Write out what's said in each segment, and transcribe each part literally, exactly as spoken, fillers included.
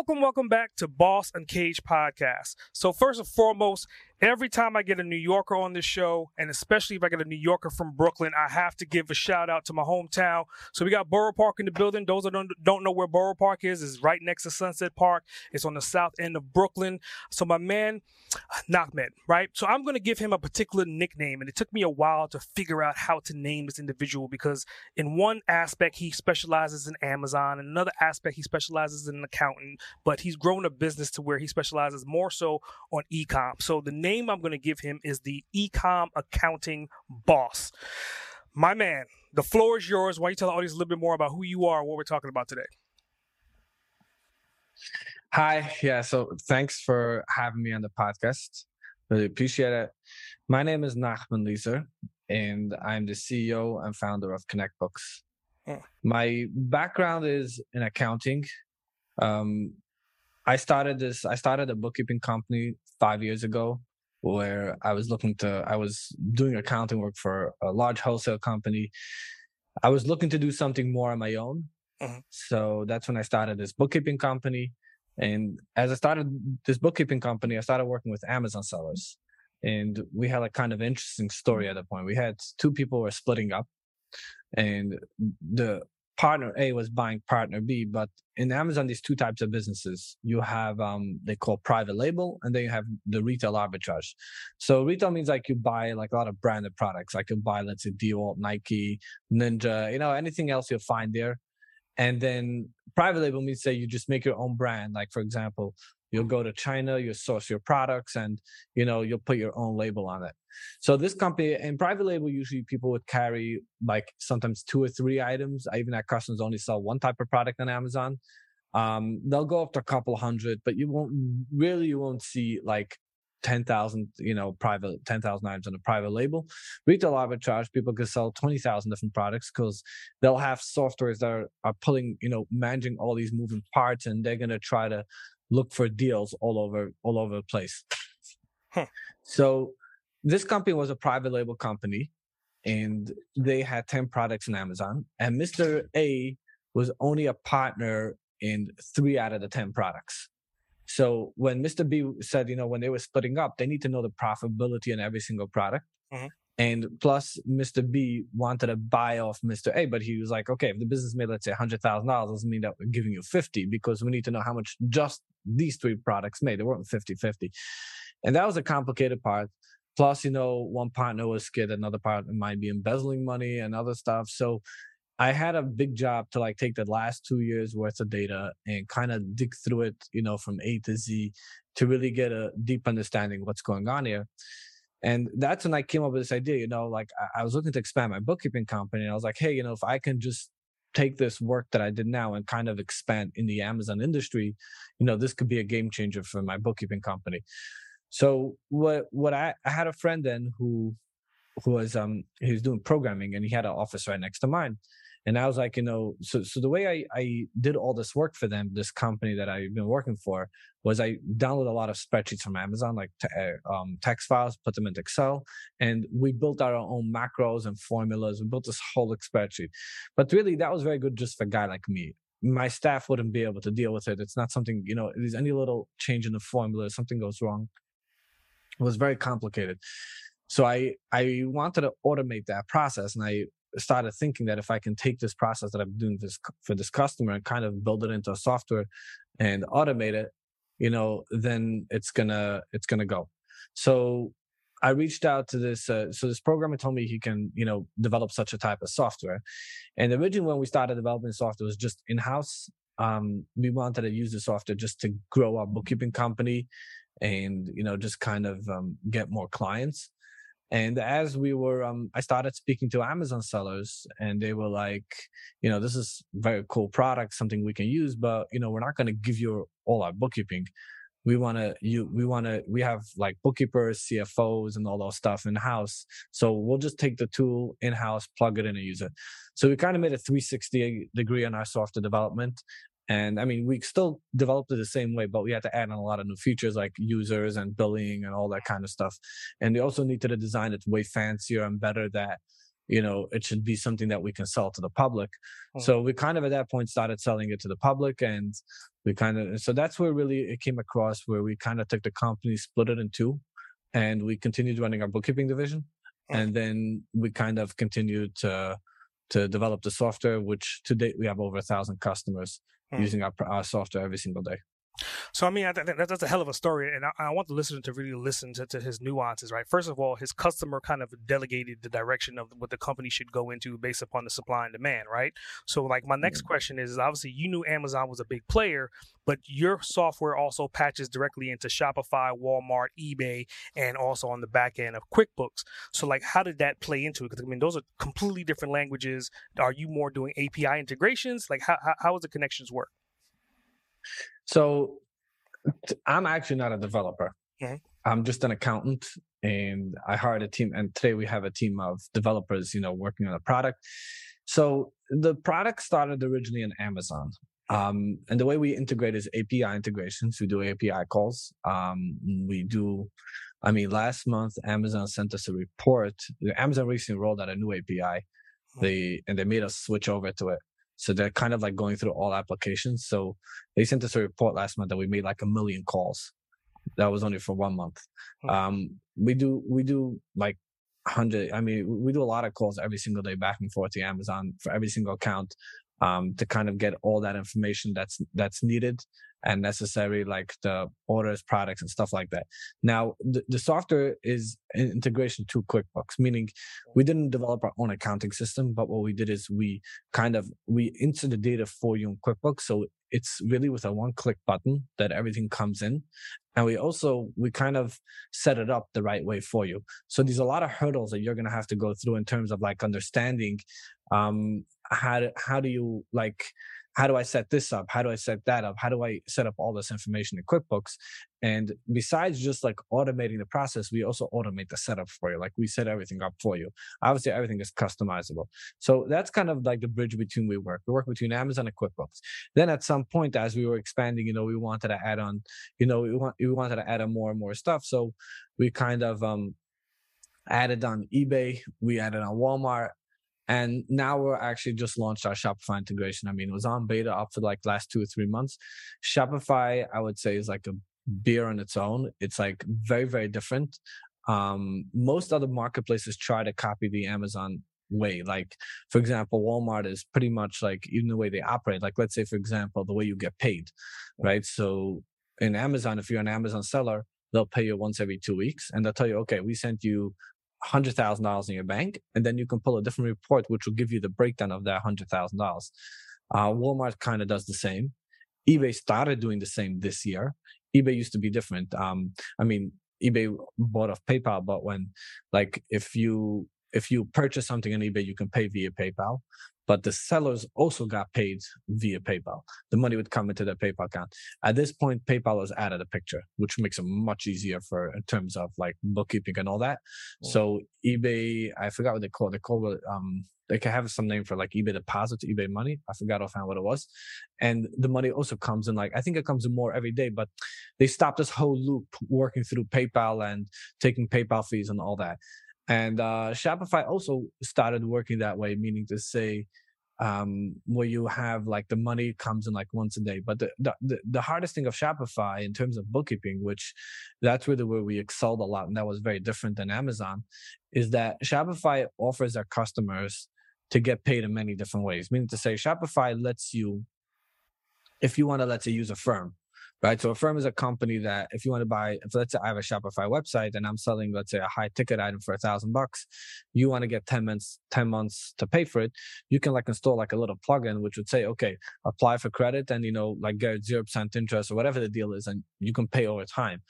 Welcome, welcome back to Boss Uncaged Podcast. So first and foremost, every time I get a New Yorker on this show, and especially if I get a New Yorker from Brooklyn, I have to give a shout out to my hometown. So we got Borough Park in the building. Those that don't, don't know where Borough Park is, is right next to Sunset Park. It's on the south end of Brooklyn. So my man, Nachman, right? So I'm going to give him a particular nickname, and it took me a while to figure out how to name this individual because in one aspect, he specializes in Amazon. In another aspect, he specializes in an accountant, but he's grown a business to where he specializes more so on e-com. So the name name I'm going to give him is the Ecom Accounting Boss. My man, the floor is yours. Why don't you tell the audience a little bit more about who you are and what we're talking about today? Hi. Yeah, so thanks for having me on the podcast. Really appreciate it. My name is Nachman Lieser, and I'm the C E O and founder of ConnectBooks. Yeah. My background is in accounting. Um, I started this. I started a bookkeeping company five years ago, where I was looking to, I was doing accounting work for a large wholesale company. I was looking to do something more on my own. Mm-hmm. So that's when I started this bookkeeping company. And as I started this bookkeeping company, I started working with Amazon sellers. And we had a kind of interesting story at that point. We had two people were splitting up, and the partner A was buying partner B, but in Amazon, there's two types of businesses. You have, um, they call private label, and then you have the retail arbitrage. So retail means like you buy like a lot of branded products. Like you buy, let's say, Dior, Nike, Ninja, you know, anything else you'll find there. And then private label means say you just make your own brand. Like, for example, you'll go to China, you source your products, and, you know, you'll put your own label on it. So this company, and private label, usually people would carry like sometimes two or three items. I even had customers only sell one type of product on Amazon. Um, they'll go up to a couple hundred, but you won't really, you won't see like ten thousand, you know, private, ten thousand items on a private label. Retail arbitrage, people can sell twenty thousand different products because they'll have softwares that are, are pulling, you know, managing all these moving parts, and they're going to try to look for deals all over, all over the place. Huh. So this company was a private label company, and they had ten products in Amazon, and Mister A was only a partner in three out of the ten products. So when Mister B said, you know, when they were splitting up, they need to know the profitability in every single product. Mm-hmm. And plus Mister B wanted to buy off Mister A, but he was like, okay, if the business made, let's say one hundred thousand dollars, doesn't mean that we're giving you fifty, because we need to know how much just these three products made. They weren't fifty-fifty. And that was a complicated part. Plus, you know, one partner was scared another partner might be embezzling money and other stuff. So I had a big job to like take the last two years worth of data and kind of dig through it, you know, from A to Z to really get a deep understanding of what's going on here. And that's when I came up with this idea, you know, like I, I was looking to expand my bookkeeping company, and I was like, hey, you know, if I can just take this work that I did now and kind of expand in the Amazon industry, you know, this could be a game changer for my bookkeeping company. So what what I, I had a friend then who who was um he was doing programming, and he had an office right next to mine. And I was like, you know, so so the way I, I did all this work for them, this company that I've been working for, was I downloaded a lot of spreadsheets from Amazon, like t- um, text files, put them into Excel, and we built our own macros and formulas. We built this whole spreadsheet. But really, that was very good just for a guy like me. My staff wouldn't be able to deal with it. It's not something, you know, if there's any little change in the formula, something goes wrong. It was very complicated. So I I wanted to automate that process, and I started thinking that if I can take this process that I'm doing this for this customer and kind of build it into a software and automate it, you know, then it's gonna it's gonna go. So I reached out to this. Uh, so this programmer told me he can, you know, develop such a type of software. And originally, when we started developing software, it was just in house. Um, we wanted to use the software just to grow our bookkeeping company, and you know, just kind of um, get more clients. And as we were, um, I started speaking to Amazon sellers, and they were like, you know, this is very cool product, something we can use, but, you know, we're not going to give you all our bookkeeping. We want to, you, we want to, we have like bookkeepers, C F Os and all those stuff in house. So we'll just take the tool in house, plug it in and use it. So we kind of made a three sixty degree on our software development. And I mean, we still developed it the same way, but we had to add in a lot of new features like users and billing and all that kind of stuff. And we also needed a design that's way fancier and better, that, you know, it should be something that we can sell to the public. Mm-hmm. So we kind of at that point started selling it to the public, and we kind of, so that's where really it came across, where we kind of took the company, split it in two, and we continued running our bookkeeping division. Mm-hmm. And then we kind of continued to, to develop the software, which to date we have over a thousand customers mm-hmm. using our, our software every single day. So, I mean, I th- that's a hell of a story. And I, I want the listener to really listen to, to his nuances, right? First of all, his customer kind of delegated the direction of what the company should go into based upon the supply and demand, right? So, like, my next question is, obviously, you knew Amazon was a big player, but your software also patches directly into Shopify, Walmart, eBay, and also on the back end of QuickBooks. So, like, how did that play into it? Because, I mean, those are completely different languages. Are you more doing A P I integrations? Like, how how, how does the connections work? So I'm actually not a developer. Mm-hmm. I'm just an accountant, and I hired a team. And today we have a team of developers, you know, working on a product. So the product started originally in Amazon. Um, and the way we integrate is A P I integrations. We do A P I calls. Um, we do, I mean, last month, Amazon sent us a report. Amazon recently rolled out a new A P I, mm-hmm. they and they made us switch over to it. So they're kind of like going through all applications. So they sent us a report last month that we made like a million calls. That was only for one month. Mm-hmm. Um, we do we do like one hundred. I mean, we do a lot of calls every single day back and forth to Amazon for every single account um, to kind of get all that information that's that's needed and necessary, like the orders, products, and stuff like that. Now, the, the software is an integration to QuickBooks, meaning we didn't develop our own accounting system, but what we did is we kind of, we insert the data for you in QuickBooks. So it's really with a one-click button that everything comes in. And we also, we kind of set it up the right way for you. So there's a lot of hurdles that you're going to have to go through in terms of like understanding um, how do, how do you like... How do I set this up? How do I set that up? How do I set up all this information in QuickBooks? And besides just like automating the process, we also automate the setup for you. Like we set everything up for you. Obviously, everything is customizable. So that's kind of like the bridge between we work. We work between Amazon and QuickBooks. Then at some point, as we were expanding, you know, we wanted to add on, you know, we want we wanted to add on more and more stuff. So we kind of um, added on eBay. We added on Walmart. And now we're actually just launched our Shopify integration. I mean, it was on beta up for like last two or three months. Shopify, I would say, is like a beer on its own. It's like very, very different. Um, most other marketplaces try to copy the Amazon way. Like, for example, Walmart is pretty much like even the way they operate. Like, let's say, for example, the way you get paid, right? So in Amazon, if you're an Amazon seller, they'll pay you once every two weeks. And they'll tell you, okay, we sent you one hundred thousand dollars in your bank, and then you can pull a different report, which will give you the breakdown of that one hundred thousand dollars. Uh, Walmart kind of does the same. eBay started doing the same this year. eBay used to be different. Um, I mean, eBay bought off PayPal, but when, like, if you if you purchase something on eBay, you can pay via PayPal. But the sellers also got paid via PayPal. The money would come into their PayPal account. At this point, PayPal is out of the picture, which makes it much easier for in terms of like bookkeeping and all that. Mm-hmm. So eBay, I forgot what they call it. They call it, um, they can have some name for like eBay deposits, eBay money. I forgot offhand what it was. And the money also comes in like, I think it comes in more every day, but they stopped this whole loop working through PayPal and taking PayPal fees and all that. And uh, Shopify also started working that way, meaning to say, um, where you have like the money comes in like once a day. But the, the the hardest thing of Shopify in terms of bookkeeping, which that's really where we excelled a lot, and that was very different than Amazon, is that Shopify offers their customers to get paid in many different ways. Meaning to say, Shopify lets you, if you want to, let's say, use Affirm. Right. So Affirm is a company that if you want to buy, if let's say I have a Shopify website and I'm selling, let's say, a high ticket item for a thousand bucks, you want to get ten months, ten months to pay for it. You can like install like a little plugin, which would say, okay, apply for credit and, you know, like get zero percent interest or whatever the deal is, and you can pay over time.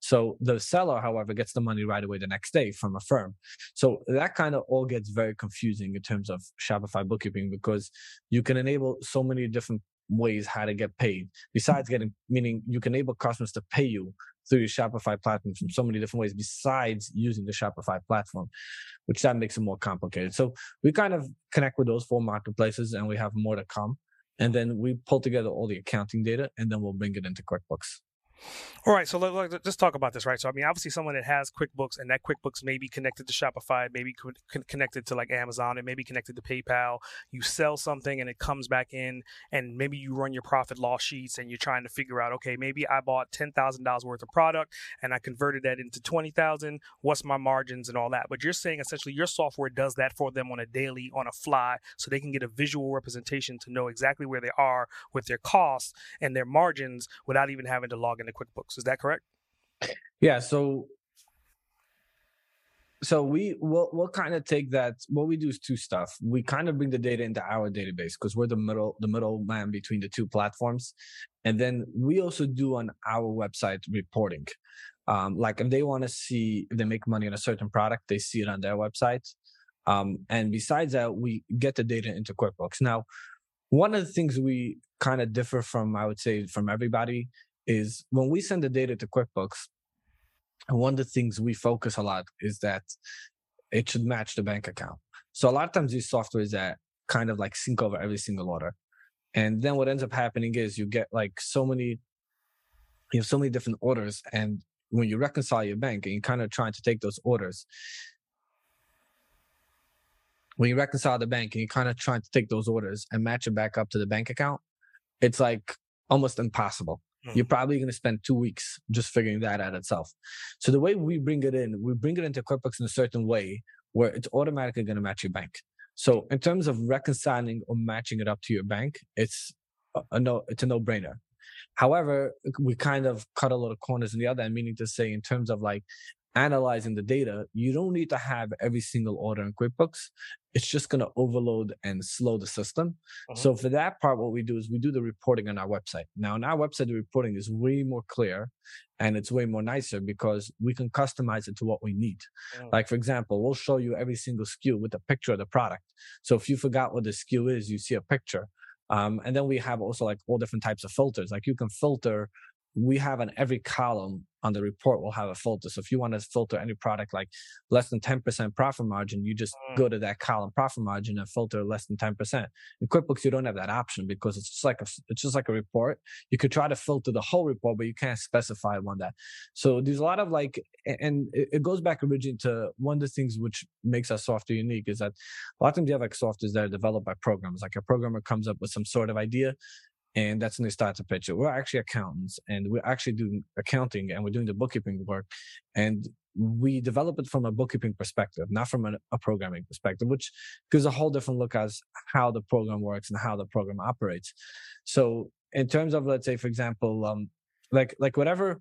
So the seller, however, gets the money right away the next day from Affirm. So that kind of all gets very confusing in terms of Shopify bookkeeping, because you can enable so many different ways how to get paid besides getting, meaning you can enable customers to pay you through your Shopify platform from so many different ways besides using the Shopify platform, which that makes it more complicated. So we kind of connect with those four marketplaces and we have more to come. And then we pull together all the accounting data and then we'll bring it into QuickBooks. All right. So let, let, let's talk about this, right? So, I mean, obviously someone that has QuickBooks and that QuickBooks may be connected to Shopify, maybe co- connected to like Amazon, it may be connected to PayPal. You sell something and it comes back in and maybe you run your profit loss sheets and you're trying to figure out, okay, maybe I bought ten thousand dollars worth of product and I converted that into twenty thousand. What's my margins and all that? But you're saying essentially your software does that for them on a daily, on a fly, so they can get a visual representation to know exactly where they are with their costs and their margins without even having to log into QuickBooks. Is that correct? Yeah. So, so we will we'll kind of take that. What we do is two stuff. We kind of bring the data into our database because we're the middle the middleman between the two platforms, and then we also do on our website reporting. Um, like if they want to see if they make money on a certain product, they see it on their website. Um, and besides that, we get the data into QuickBooks. Now, one of the things we kind of differ from, I would say, from everybody is when we send the data to QuickBooks, one of the things we focus a lot is that it should match the bank account. So a lot of times these softwares that kind of like sync over every single order. And then what ends up happening is you get like so many, you have so many different orders. And when you reconcile your bank and you're kind of trying to take those orders, when you reconcile the bank and you're kind of trying to take those orders and match it back up to the bank account, it's like almost impossible. You're probably going to spend two weeks just figuring that out itself. So the way we bring it in, we bring it into QuickBooks in a certain way where it's automatically going to match your bank. So in terms of reconciling or matching it up to your bank, it's a no, it's a no-brainer. However, we kind of cut a lot of corners in the other end, meaning to say in terms of like analyzing the data, you don't need to have every single order in QuickBooks. It's just going to overload and slow the system. Uh-huh. So for that part, what we do is we do the reporting on our website. Now, on our website, the reporting is way more clear and it's way more nicer because we can customize it to what we need. Uh-huh. Like, for example, we'll show you every single S K U with a picture of the product. So if you forgot what the S K U is, you see a picture. Um, and then we have also like all different types of filters. Like you can filter. We have on every column on the report, we'll have a filter. So if you want to filter any product like less than ten percent profit margin, you just go to that column profit margin and filter less than ten percent. In QuickBooks, you don't have that option because it's just like a, it's just like a report. You could try to filter the whole report, but you can't specify one that. So there's a lot of like, and it goes back originally to one of the things which makes our software unique is that a lot of times you have like softwares that are developed by programs. Like a programmer comes up with some sort of idea, and that's when they start to pitch it. We're actually accountants and we're actually doing accounting and we're doing the bookkeeping work. And we develop it from a bookkeeping perspective, not from a, a programming perspective, which gives a whole different look as how the program works and how the program operates. So in terms of, let's say, for example, um, like like whatever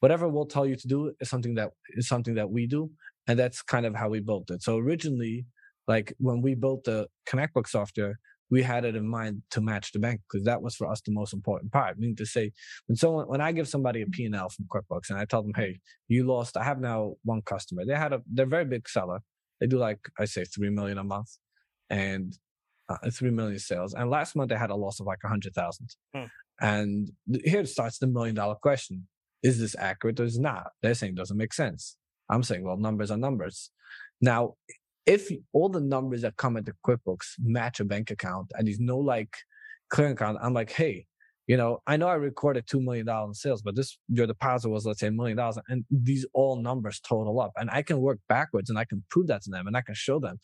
whatever we'll tell you to do is something that is something that we do. And that's kind of how we built it. So originally, like when we built the ConnectBooks software, we had it in mind to match the bank because that was for us the most important part. Meaning to say, when someone, when I give somebody a P and L from QuickBooks and I tell them, hey, you lost, I have now one customer. They had a, they're a very big seller. They do like, I say three million a month and uh, three million sales. And last month they had a loss of like one hundred thousand. Hmm. And here starts the million dollar question. Is this accurate or is it not? They're saying it doesn't make sense. I'm saying, well, numbers are numbers. Now, if all the numbers that come into QuickBooks match a bank account and there's no like clearing account, I'm like, hey, you know, I know I recorded two million dollars in sales, but this, your deposit was, let's say, a million dollars. And these all numbers total up and I can work backwards and I can prove that to them and I can show them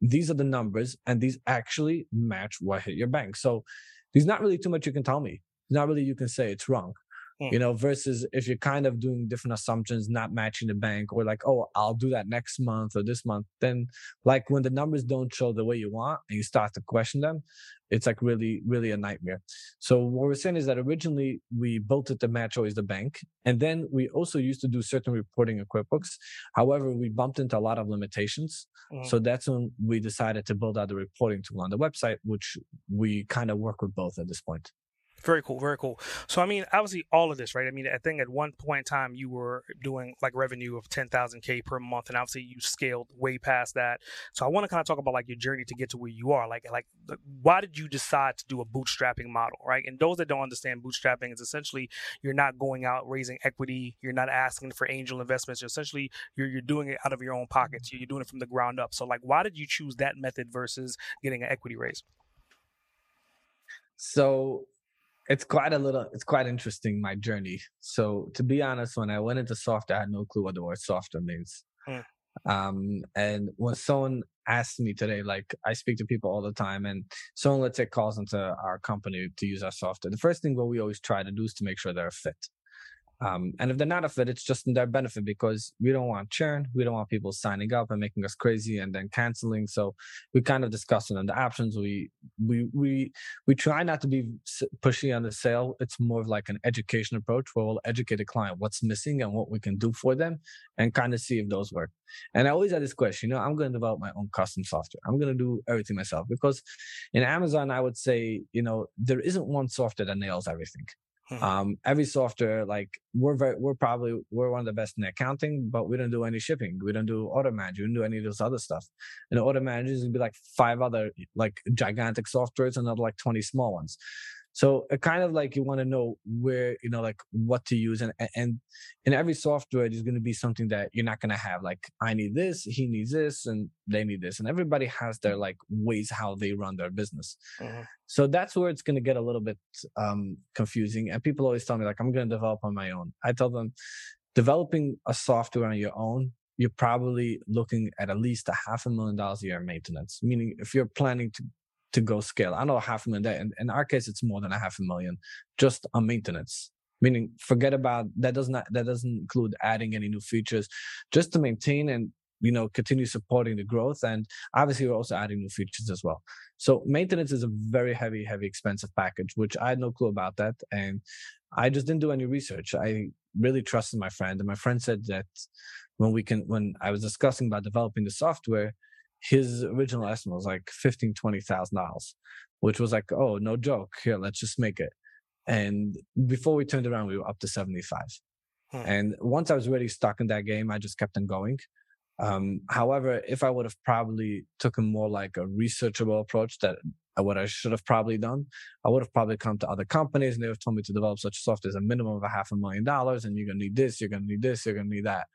these are the numbers and these actually match what hit your bank. So there's not really too much you can tell me. There's not really you can say it's wrong. You know, versus if you're kind of doing different assumptions, not matching the bank, or like, oh, I'll do that next month or this month. Then, like, when the numbers don't show the way you want and you start to question them, it's like really, really a nightmare. So what we're saying is that originally we built it to match always the bank. And then we also used to do certain reporting in QuickBooks. However, we bumped into a lot of limitations. Mm. So that's when we decided to build out the reporting tool on the website, which we kind of work with both at this point. Very cool. Very cool. So, I mean, obviously all of this, right? I mean, I think at one point in time you were doing like revenue of ten thousand K per month, and obviously you scaled way past that. So I want to kind of talk about like your journey to get to where you are. Like, like why did you decide to do a bootstrapping model, right? And those that don't understand bootstrapping is essentially you're not going out raising equity. You're not asking for angel investments. You're essentially, you're, you're doing it out of your own pockets. You're doing it from the ground up. So like, why did you choose that method versus getting an equity raise? So It's quite a little, it's quite interesting, my journey. So to be honest, when I went into software, I had no clue what the word software means. Mm. Um, and when someone asked me today, like I speak to people all the time, and someone let's say calls into our company to use our software, the first thing what we always try to do is to make sure they're a fit. Um, and if they're not a fit, it's just in their benefit because we don't want churn. We don't want people signing up and making us crazy and then canceling. So we kind of discuss it on the options. We, we, we, we try not to be pushy on the sale. It's more of like an education approach where we'll educate the client what's missing and what we can do for them and kind of see if those work. And I always had this question, you know, I'm going to develop my own custom software. I'm going to do everything myself because in Amazon, I would say, you know, there isn't one software that nails everything. Um, every software, like we're very, we're probably, we're one of the best in accounting, but we don't do any shipping. We don't do auto manager. We don't do any of those other stuff. And auto managers would be like five other like gigantic softwares and another like twenty small ones. So it kind of like, you want to know where, you know, like what to use. And, and in every software, there's going to be something that you're not going to have. Like I need this, he needs this, and they need this. And everybody has their like ways how they run their business. Mm-hmm. So that's where it's going to get a little bit um, confusing. And people always tell me like, I'm going to develop on my own. I tell them developing a software on your own, you're probably looking at at least a half a million dollars a year in maintenance. Meaning if you're planning to to go scale. I know half a million that, and in our case, it's more than a half a million just on maintenance, meaning forget about that. Does not, that doesn't include adding any new features just to maintain and, you know, continue supporting the growth. And obviously we're also adding new features as well. So maintenance is a very heavy, heavy, expensive package, which I had no clue about that. And I just didn't do any research. I really trusted my friend. And my friend said that when we can, when I was discussing about developing the software, his original estimate was like fifteen, twenty thousand dollars, which was like, oh, no joke. Here, let's just make it. And before we turned around, we were up to seventy-five. Hmm. And once I was really stuck in that game, I just kept on going. Um, however, if I would have probably taken more like a researchable approach that what I should have probably done, I would have probably come to other companies and they would have told me to develop such software as a minimum of a half a million dollars, and you're gonna need this, you're gonna need this, you're gonna need that.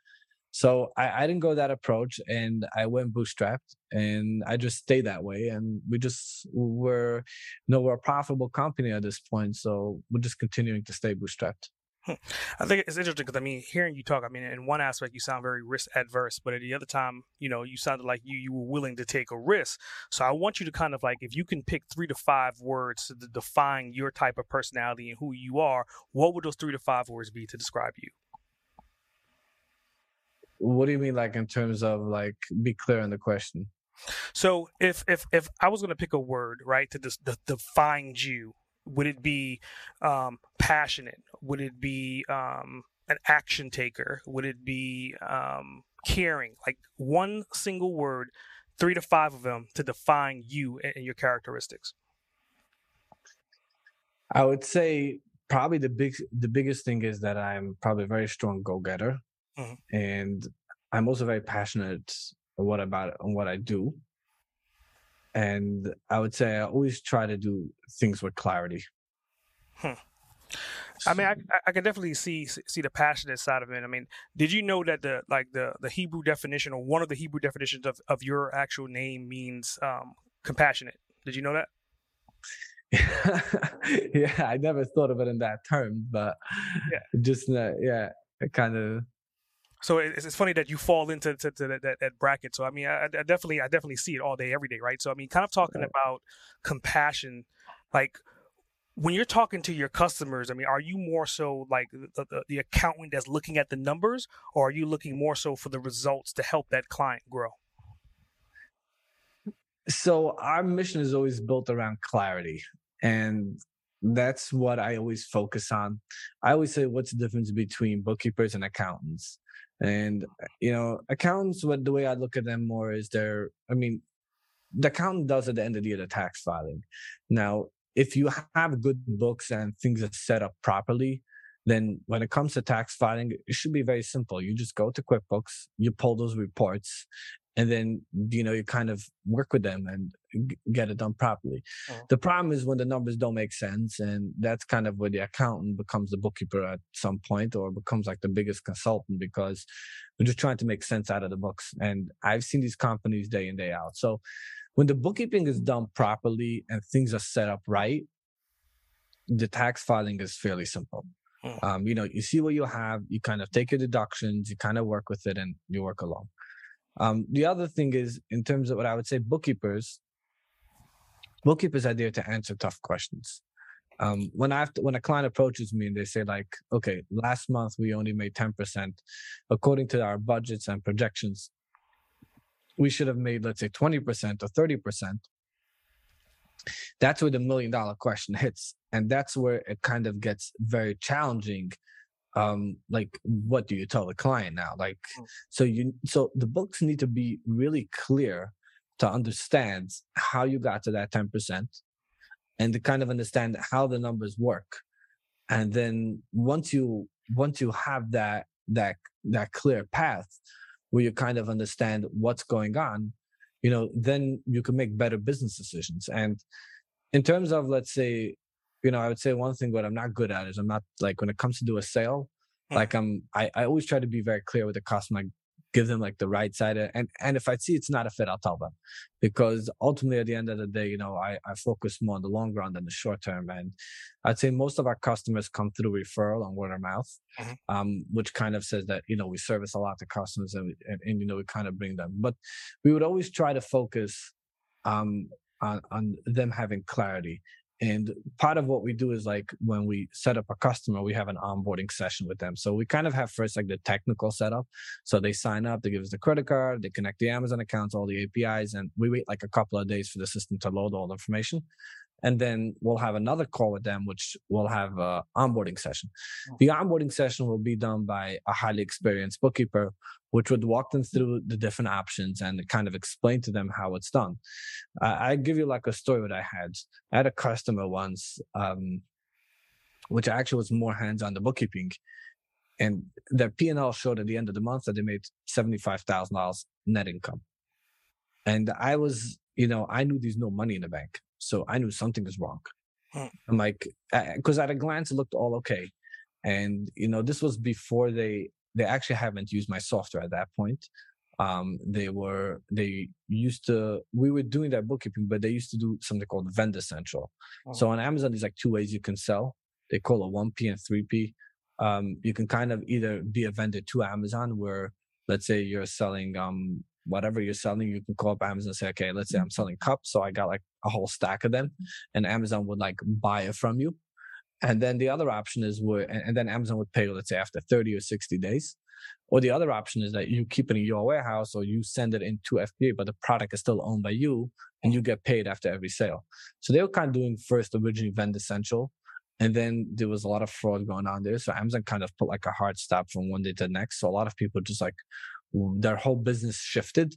So I, I didn't go that approach and I went bootstrapped and I just stayed that way. And we just were, you know, we're a profitable company at this point. So we're just continuing to stay bootstrapped. Hmm. I think it's interesting because, I mean, hearing you talk, I mean, in one aspect, you sound very risk adverse, but at the other time, you know, you sounded like you, you were willing to take a risk. So I want you to kind of like, if you can pick three to five words to define your type of personality and who you are, what would those three to five words be to describe you? What do you mean, like in terms of like, be clear on the question? So if if if I was going to pick a word, right, to dis- to define you, would it be um, passionate? Would it be um, an action taker? Would it be um, caring? Like one single word, three to five of them to define you and, and your characteristics. I would say probably the big the biggest thing is that I'm probably a very strong go-getter. Mm-hmm. And I'm also very passionate what about on what I do. And I would say I always try to do things with clarity. Hmm. So, I mean, I, I can definitely see see the passionate side of it. I mean, did you know that the like the, the Hebrew definition or one of the Hebrew definitions of, of your actual name means um, compassionate? Did you know that? Yeah, I never thought of it in that term, but yeah. just uh, yeah, it kind of. So it's it's funny that you fall into to, to that, that, that bracket. So I mean, I, I definitely I definitely see it all day, every day, right? So I mean, kind of talking about compassion, like when you're talking to your customers, I mean, are you more so like the, the, the accountant that's looking at the numbers, or are you looking more so for the results to help that client grow? So our mission is always built around clarity, and that's what I always focus on. I always say, what's the difference between bookkeepers and accountants? And, you know, accountants, what the way I look at them more is they're, I mean, the accountant does at the end of the year the tax filing. Now, if you have good books and things are set up properly, then when it comes to tax filing, it should be very simple. You just go to QuickBooks, you pull those reports, and then, you know, you kind of work with them and get it done properly. Oh. The problem is when the numbers don't make sense, and that's kind of where the accountant becomes the bookkeeper at some point, or becomes like the biggest consultant, because we're just trying to make sense out of the books. And I've seen these companies day in, day out. So when the bookkeeping is done properly and things are set up right, the tax filing is fairly simple. Um, you know, you see what you have, you kind of take your deductions, you kind of work with it, and you work along. Um, the other thing is, in terms of what I would say, bookkeepers, bookkeepers are there to answer tough questions. Um, when I have to, when a client approaches me and they say like, okay, last month we only made ten percent. According to our budgets and projections, we should have made, let's say, twenty percent or thirty percent. That's where the million dollar question hits. And that's where it kind of gets very challenging. Um, like, what do you tell the client now? Like, so you, so the books need to be really clear to understand how you got to that ten percent and to kind of understand how the numbers work. And then once you, once you have that, that, that clear path where you kind of understand what's going on, you know, then you can make better business decisions. And in terms of, let's say, you know, I would say one thing what I'm not good at is I'm not, like, when it comes to do a sale, mm. like I'm, I, I always try to be very clear with the customer, like give them like the right side. Of, and, and if I see it's not a fit, I'll tell them, because ultimately at the end of the day, you know, I, I focus more on the long run than the short term. And I'd say most of our customers come through referral and word of mouth, mm-hmm. um, which kind of says that, you know, we service a lot of customers and, we, and, and, you know, we kind of bring them, but we would always try to focus um, on, on them having clarity. And part of what we do is, like, when we set up a customer, we have an onboarding session with them. So we kind of have first like the technical setup. So they sign up, they give us the credit card, they connect the Amazon accounts, all the A P Is, and we wait like a couple of days for the system to load all the information. And then we'll have another call with them, which will have an onboarding session. The onboarding session will be done by a highly experienced bookkeeper, which would walk them through the different options and kind of explain to them how it's done. Uh, I give you like a story that I had. I had a customer once, um, which actually was more hands-on the bookkeeping, and their P and L showed at the end of the month that they made seventy-five thousand dollars net income. And I was, you know, I knew there's no money in the bank, so I knew something was wrong. Hmm. I'm like, because at a glance it looked all okay, and you know, this was before they. They actually haven't used my software at that point. Um, they were, they used to, we were doing that bookkeeping, but they used to do something called Vendor Central. Oh. So on Amazon, there's like two ways you can sell. They call it one P and three P. Um, you can kind of either be a vendor to Amazon, where let's say you're selling um, whatever you're selling, you can call up Amazon and say, okay, let's say I'm selling cups. So I got like a whole stack of them, and Amazon would like buy it from you. And then the other option is where, and then Amazon would pay, let's say, after thirty or sixty days. Or the other option is that you keep it in your warehouse or you send it into F B A, but the product is still owned by you and you get paid after every sale. So they were kind of doing first originally Vendor Central. And then there was a lot of fraud going on there. So Amazon kind of put like a hard stop from one day to the next. So a lot of people just like their whole business shifted.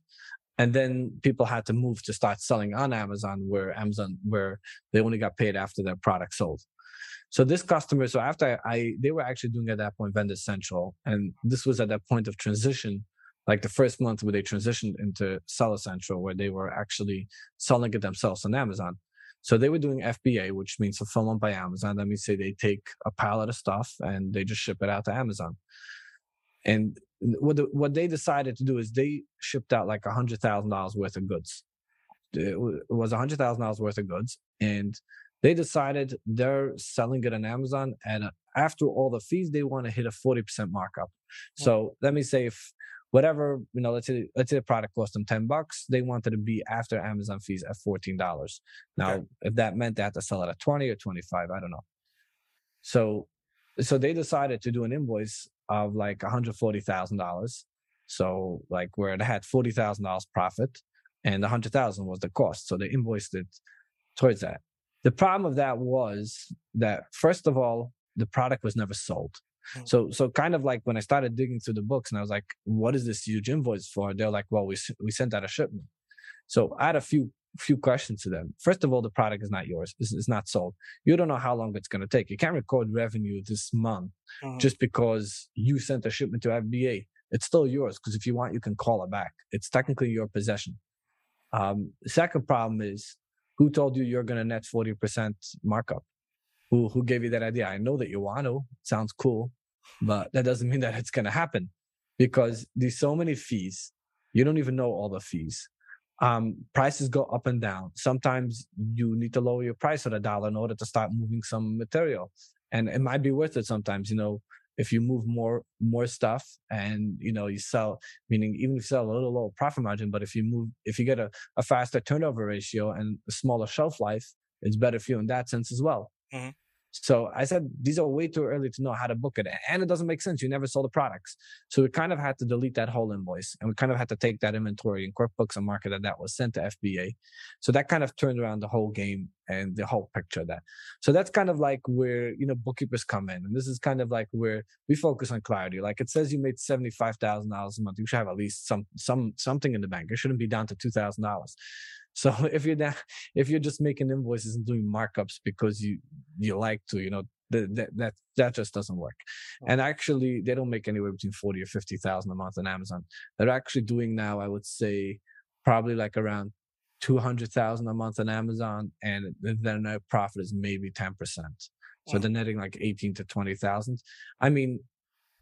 And then people had to move to start selling on Amazon, where Amazon, where they only got paid after their product sold. So this customer, so after I, I, they were actually doing at that point Vendor Central, and this was at that point of transition, like the first month where they transitioned into Seller Central, where they were actually selling it themselves on Amazon. So they were doing F B A, which means fulfillment by Amazon. That means say they take a pallet of stuff and they just ship it out to Amazon. And what the, what they decided to do is they shipped out like a hundred thousand dollars worth of goods. It was a hundred thousand dollars worth of goods, and they decided they're selling it on Amazon, and after all the fees, they want to hit a forty percent markup. So let me say if whatever, you know, let's say, let's say the product cost them ten bucks, they wanted to be after Amazon fees at fourteen dollars. Now, okay. If that meant they had to sell it at twenty or twenty-five, I don't know. So, so they decided to do an invoice of like one hundred forty thousand dollars. So like where it had forty thousand dollars profit and one hundred thousand dollars was the cost. So they invoiced it towards that. The problem of that was that, first of all, the product was never sold. So, so kind of like when I started digging through the books and I was like, what is this huge invoice for? They're like, well, we we sent out a shipment. So I had a few few questions to them. First of all, the product is not yours. It's, it's not sold. You don't know how long it's going to take. You can't record revenue this month mm-hmm. just because you sent a shipment to F B A. It's still yours because if you want, you can call it back. It's technically your possession. Um, the second problem is, who told you you're going to net forty percent markup? Who who gave you that idea? I know that you want to. Sounds cool, but that doesn't mean that it's going to happen because there's so many fees. You don't even know all the fees. Um, prices go up and down. Sometimes you need to lower your price at a dollar in order to start moving some material. And it might be worth it sometimes, you know, if you move more more stuff and, you know, you sell, meaning even if you sell a little lower profit margin, but if you move, if you get a, a faster turnover ratio and a smaller shelf life, it's better for you in that sense as well. Mm-hmm. So I said, these are way too early to know how to book it. And it doesn't make sense. You never sold the products. So we kind of had to delete that whole invoice. And we kind of had to take that inventory in QuickBooks and market that that was sent to F B A. So that kind of turned around the whole game and the whole picture of that. So that's kind of like where, you know, bookkeepers come in. And this is kind of like where we focus on clarity. Like it says you made seventy-five thousand dollars a month. You should have at least some some something in the bank. It shouldn't be down to two thousand dollars. So if you're not, if you're just making invoices and doing markups because you you like to, you know, th- th- that that just doesn't work. Oh. And actually, they don't make anywhere between forty or fifty thousand a month on Amazon. They're actually doing now, I would say, probably like around two hundred thousand a month on Amazon, and their net profit is maybe ten percent. So oh. they're netting like eighteen to twenty thousand. I mean,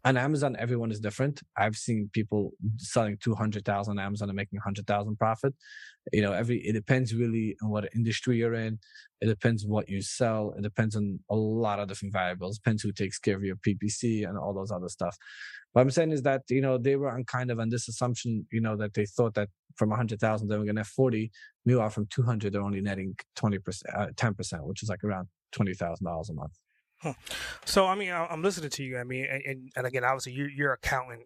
on Amazon, everyone is different. I've seen people selling two hundred thousand dollars on Amazon and making one hundred thousand dollars profit. You know, every it depends really on what industry you're in. It depends what you sell. It depends on a lot of different variables. It depends who takes care of your P P C and all those other stuff. What I'm saying is that, you know, they were on kind of on this assumption, you know, that they thought that from one hundred thousand dollars they were going to have forty. Meanwhile, from two hundred, they're only netting twenty percent, uh, ten percent, which is like around twenty thousand dollars a month. Huh. So, I mean, I'm listening to you. I mean, and, and again, obviously, your, your accountant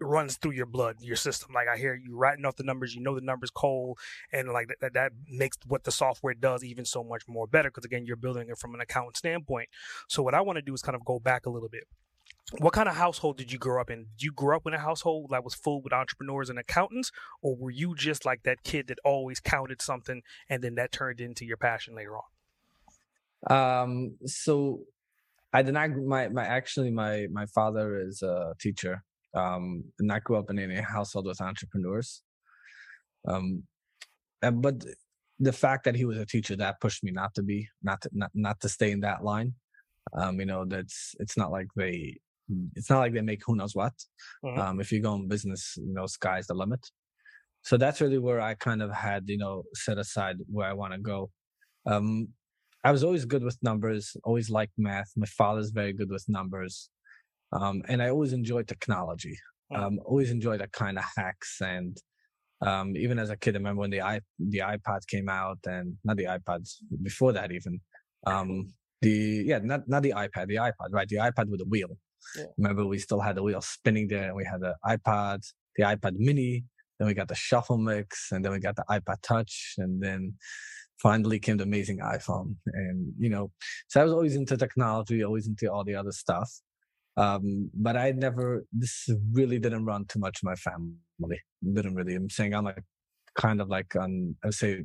runs through your blood, your system. Like, I hear you writing off the numbers, you know the numbers cold, and like that, that makes what the software does even so much more better because, again, you're building it from an accountant standpoint. So what I want to do is kind of go back a little bit. What kind of household did you grow up in? Did you grow up in a household that was full with entrepreneurs and accountants, or were you just like that kid that always counted something and then that turned into your passion later on? Um, so I did not, my, my, actually, my, my father is a teacher, um, and I grew up in any household with entrepreneurs. Um, and, but the fact that he was a teacher, that pushed me not to be, not to, not, not to stay in that line. Um, you know, that's, it's not like they, it's not like they make who knows what, mm-hmm. um, if you go in business, you know, sky's the limit. So that's really where I kind of had, you know, set aside where I want to go. Um, I was always good with numbers, always liked math. My father's very good with numbers. Um, and I always enjoyed technology. Um, always enjoyed that kind of hacks. And um, even as a kid, I remember when the iP- the iPod came out and not the iPods, before that even. Um, the Yeah, not not the iPad, the iPod, right? The iPod with a wheel. Yeah. Remember, we still had the wheel spinning there and we had the iPod, the iPod mini. Then we got the Shuffle Mix and then we got the iPod Touch and then... finally came the amazing iPhone. And, you know, so I was always into technology, always into all the other stuff. Um, but I never, this really didn't run too much in my family. Didn't really. I'm saying I'm like, kind of like, on, I would say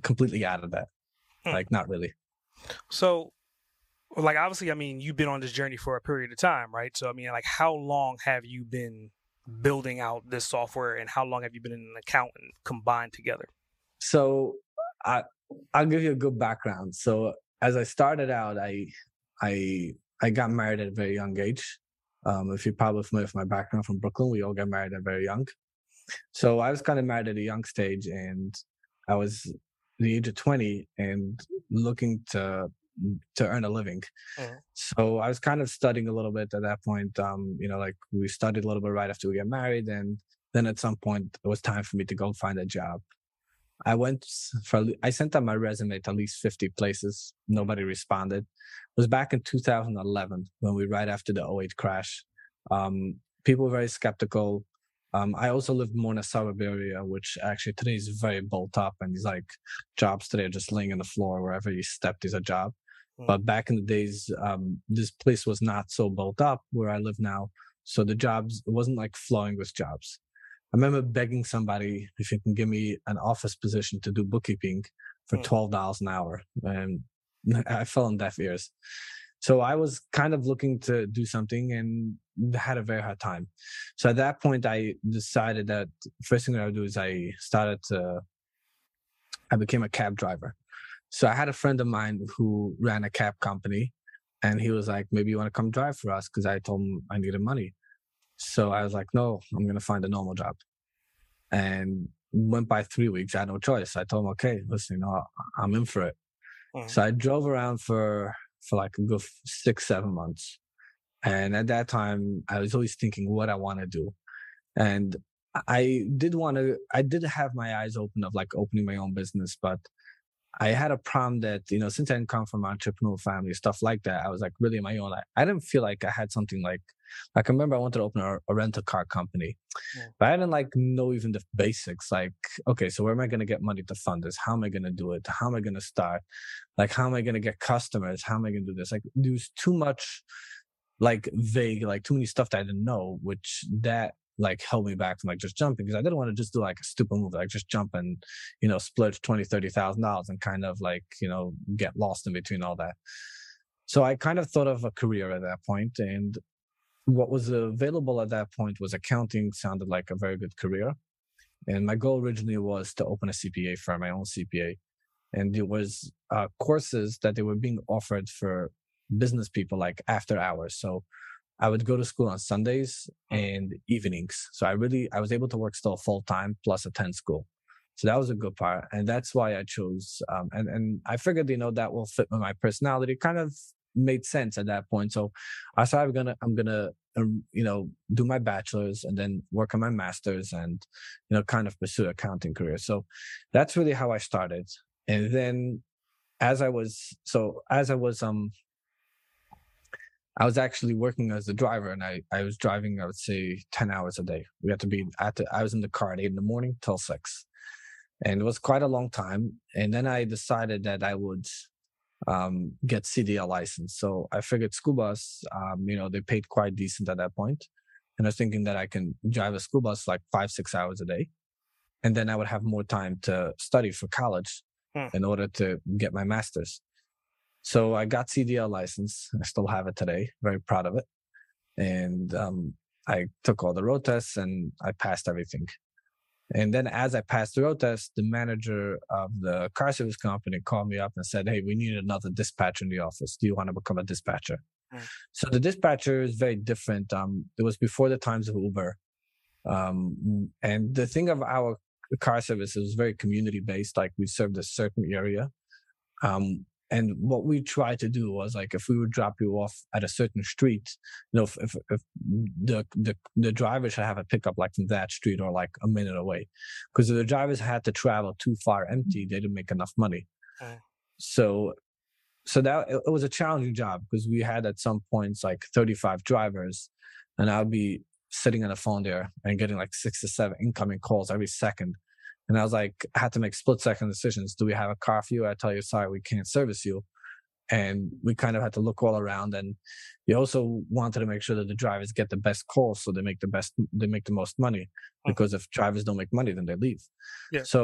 completely out of that. Hmm. Like, not really. So, like, obviously, I mean, you've been on this journey for a period of time, right? So, I mean, like, how long have you been building out this software and how long have you been an accountant combined together? So, I, I'll give you a good background. So as I started out, I I I got married at a very young age. Um, if you're probably familiar with my background from Brooklyn, we all got married at very young. So I was kind of married at a young stage, and I was the age of twenty and looking to to earn a living. Mm-hmm. So I was kind of studying a little bit at that point. Um, you know, like we studied a little bit right after we got married, and then at some point it was time for me to go find a job. I went for, I sent out my resume to at least fifty places. Nobody responded. It was back in two thousand eleven when we, right after the oh eight crash. Um, people were very skeptical. Um, I also lived more in a suburb area, which actually today is very bolt up. And these like jobs today are just laying on the floor. Wherever you step, there's a job. Mm. But back in the days, um, this place was not so bolt up where I live now. So the jobs, it wasn't like flowing with jobs. I remember begging somebody, if you can give me an office position to do bookkeeping for twelve dollars an hour. And I fell on deaf ears. So I was kind of looking to do something and had a very hard time. So at that point, I decided that first thing that I would do is I started to, I became a cab driver. So I had a friend of mine who ran a cab company, and he was like, maybe you want to come drive for us? Because I told him I needed money. So I was like, no, I'm going to find a normal job. And went by three weeks. I had no choice. I told him, okay, listen, you know, I'm in for it. Mm-hmm. So I drove around for... for like a good six, seven months. And at that time, I was always thinking what I want to do. And I did want to, I did have my eyes open of like opening my own business, but I had a problem that, you know, since I didn't come from an entrepreneurial family, stuff like that, I was like really my own. I, I didn't feel like I had something like, like I remember I wanted to open a, a rental car company, yeah. but I didn't like know even the basics. Like, okay, so where am I going to get money to fund this? How am I going to do it? How am I going to start? Like, how am I going to get customers? How am I going to do this? Like, there was too much like vague, like too many stuff that I didn't know, which that like held me back from like just jumping, because I didn't want to just do like a stupid move, like just jump and, you know, splurge twenty thousand dollars, thirty thousand dollars and kind of like, you know, get lost in between all that. So I kind of thought of a career at that point, and what was available at that point was accounting. Sounded like a very good career. And my goal originally was to open a C P A firm, my own C P A. And there was uh, courses that they were being offered for business people like after hours. So I would go to school on Sundays and evenings. So I really, I was able to work still full time plus attend school. So that was a good part. And that's why I chose, um, and, and I figured, you know, that will fit with my personality. Kind of made sense at that point. So I thought I'm going to, I'm going to, um, you know, do my bachelor's and then work on my master's and, you know, kind of pursue an accounting career. So that's really how I started. And then as I was, so as I was, um, I was actually working as a driver, and I, I was driving, I would say, ten hours a day. We had to be at the, I was in the car at eight in the morning till six. And it was quite a long time. And then I decided that I would um, get C D L license. So I figured school bus, um, you know, they paid quite decent at that point. And I was thinking that I can drive a school bus like five, six hours a day. And then I would have more time to study for college hmm. in order to get my master's. So I got C D L license. I still have it today. Very proud of it. And um, I took all the road tests and I passed everything. And then as I passed the road test, the manager of the car service company called me up and said, hey, we need another dispatcher in the office. Do you want to become a dispatcher? Mm-hmm. So the dispatcher is very different. Um, it was before the times of Uber. Um, and the thing of our car service is very community-based. Like we served a certain area. Um, And what we tried to do was like, if we would drop you off at a certain street, you know, if, if, if the, the the driver should have a pickup like from that street or like a minute away, because if the drivers had to travel too far empty, they didn't make enough money. Okay. So, so that it, it was a challenging job, because we had at some points like thirty-five drivers, and I'd be sitting on the phone there and getting like six to seven incoming calls every second. And I was like, I had to make split-second decisions. Do we have a car for you? I tell you, sorry, we can't service you. And we kind of had to look all around. And we also wanted to make sure that the drivers get the best calls, so they make the best, they make the most money. Because if drivers don't make money, then they leave. Yeah. So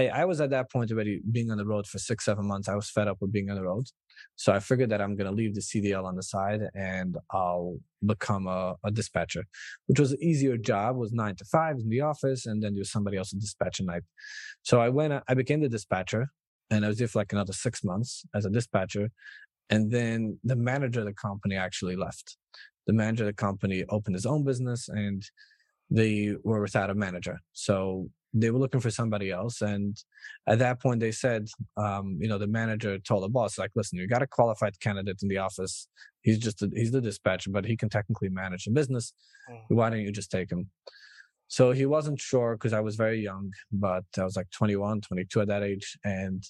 I, I was at that point already being on the road for six, seven months. I was fed up with being on the road. So I figured that I'm going to leave the C D L on the side and I'll become a, a dispatcher, which was an easier job. It was nine to five in the office, and then there was somebody else to dispatch at night. So I went, I became the dispatcher, and I was there for like another six months as a dispatcher. And then the manager of the company actually left. The manager of the company opened his own business, and they were without a manager. So they were looking for somebody else. And at that point, they said, um, you know, the manager told the boss, like, listen, you got a qualified candidate in the office. He's just, a, he's the dispatcher, but he can technically manage the business. Why don't you just take him? So he wasn't sure, because I was very young, but I was like twenty-one, twenty-two at that age. And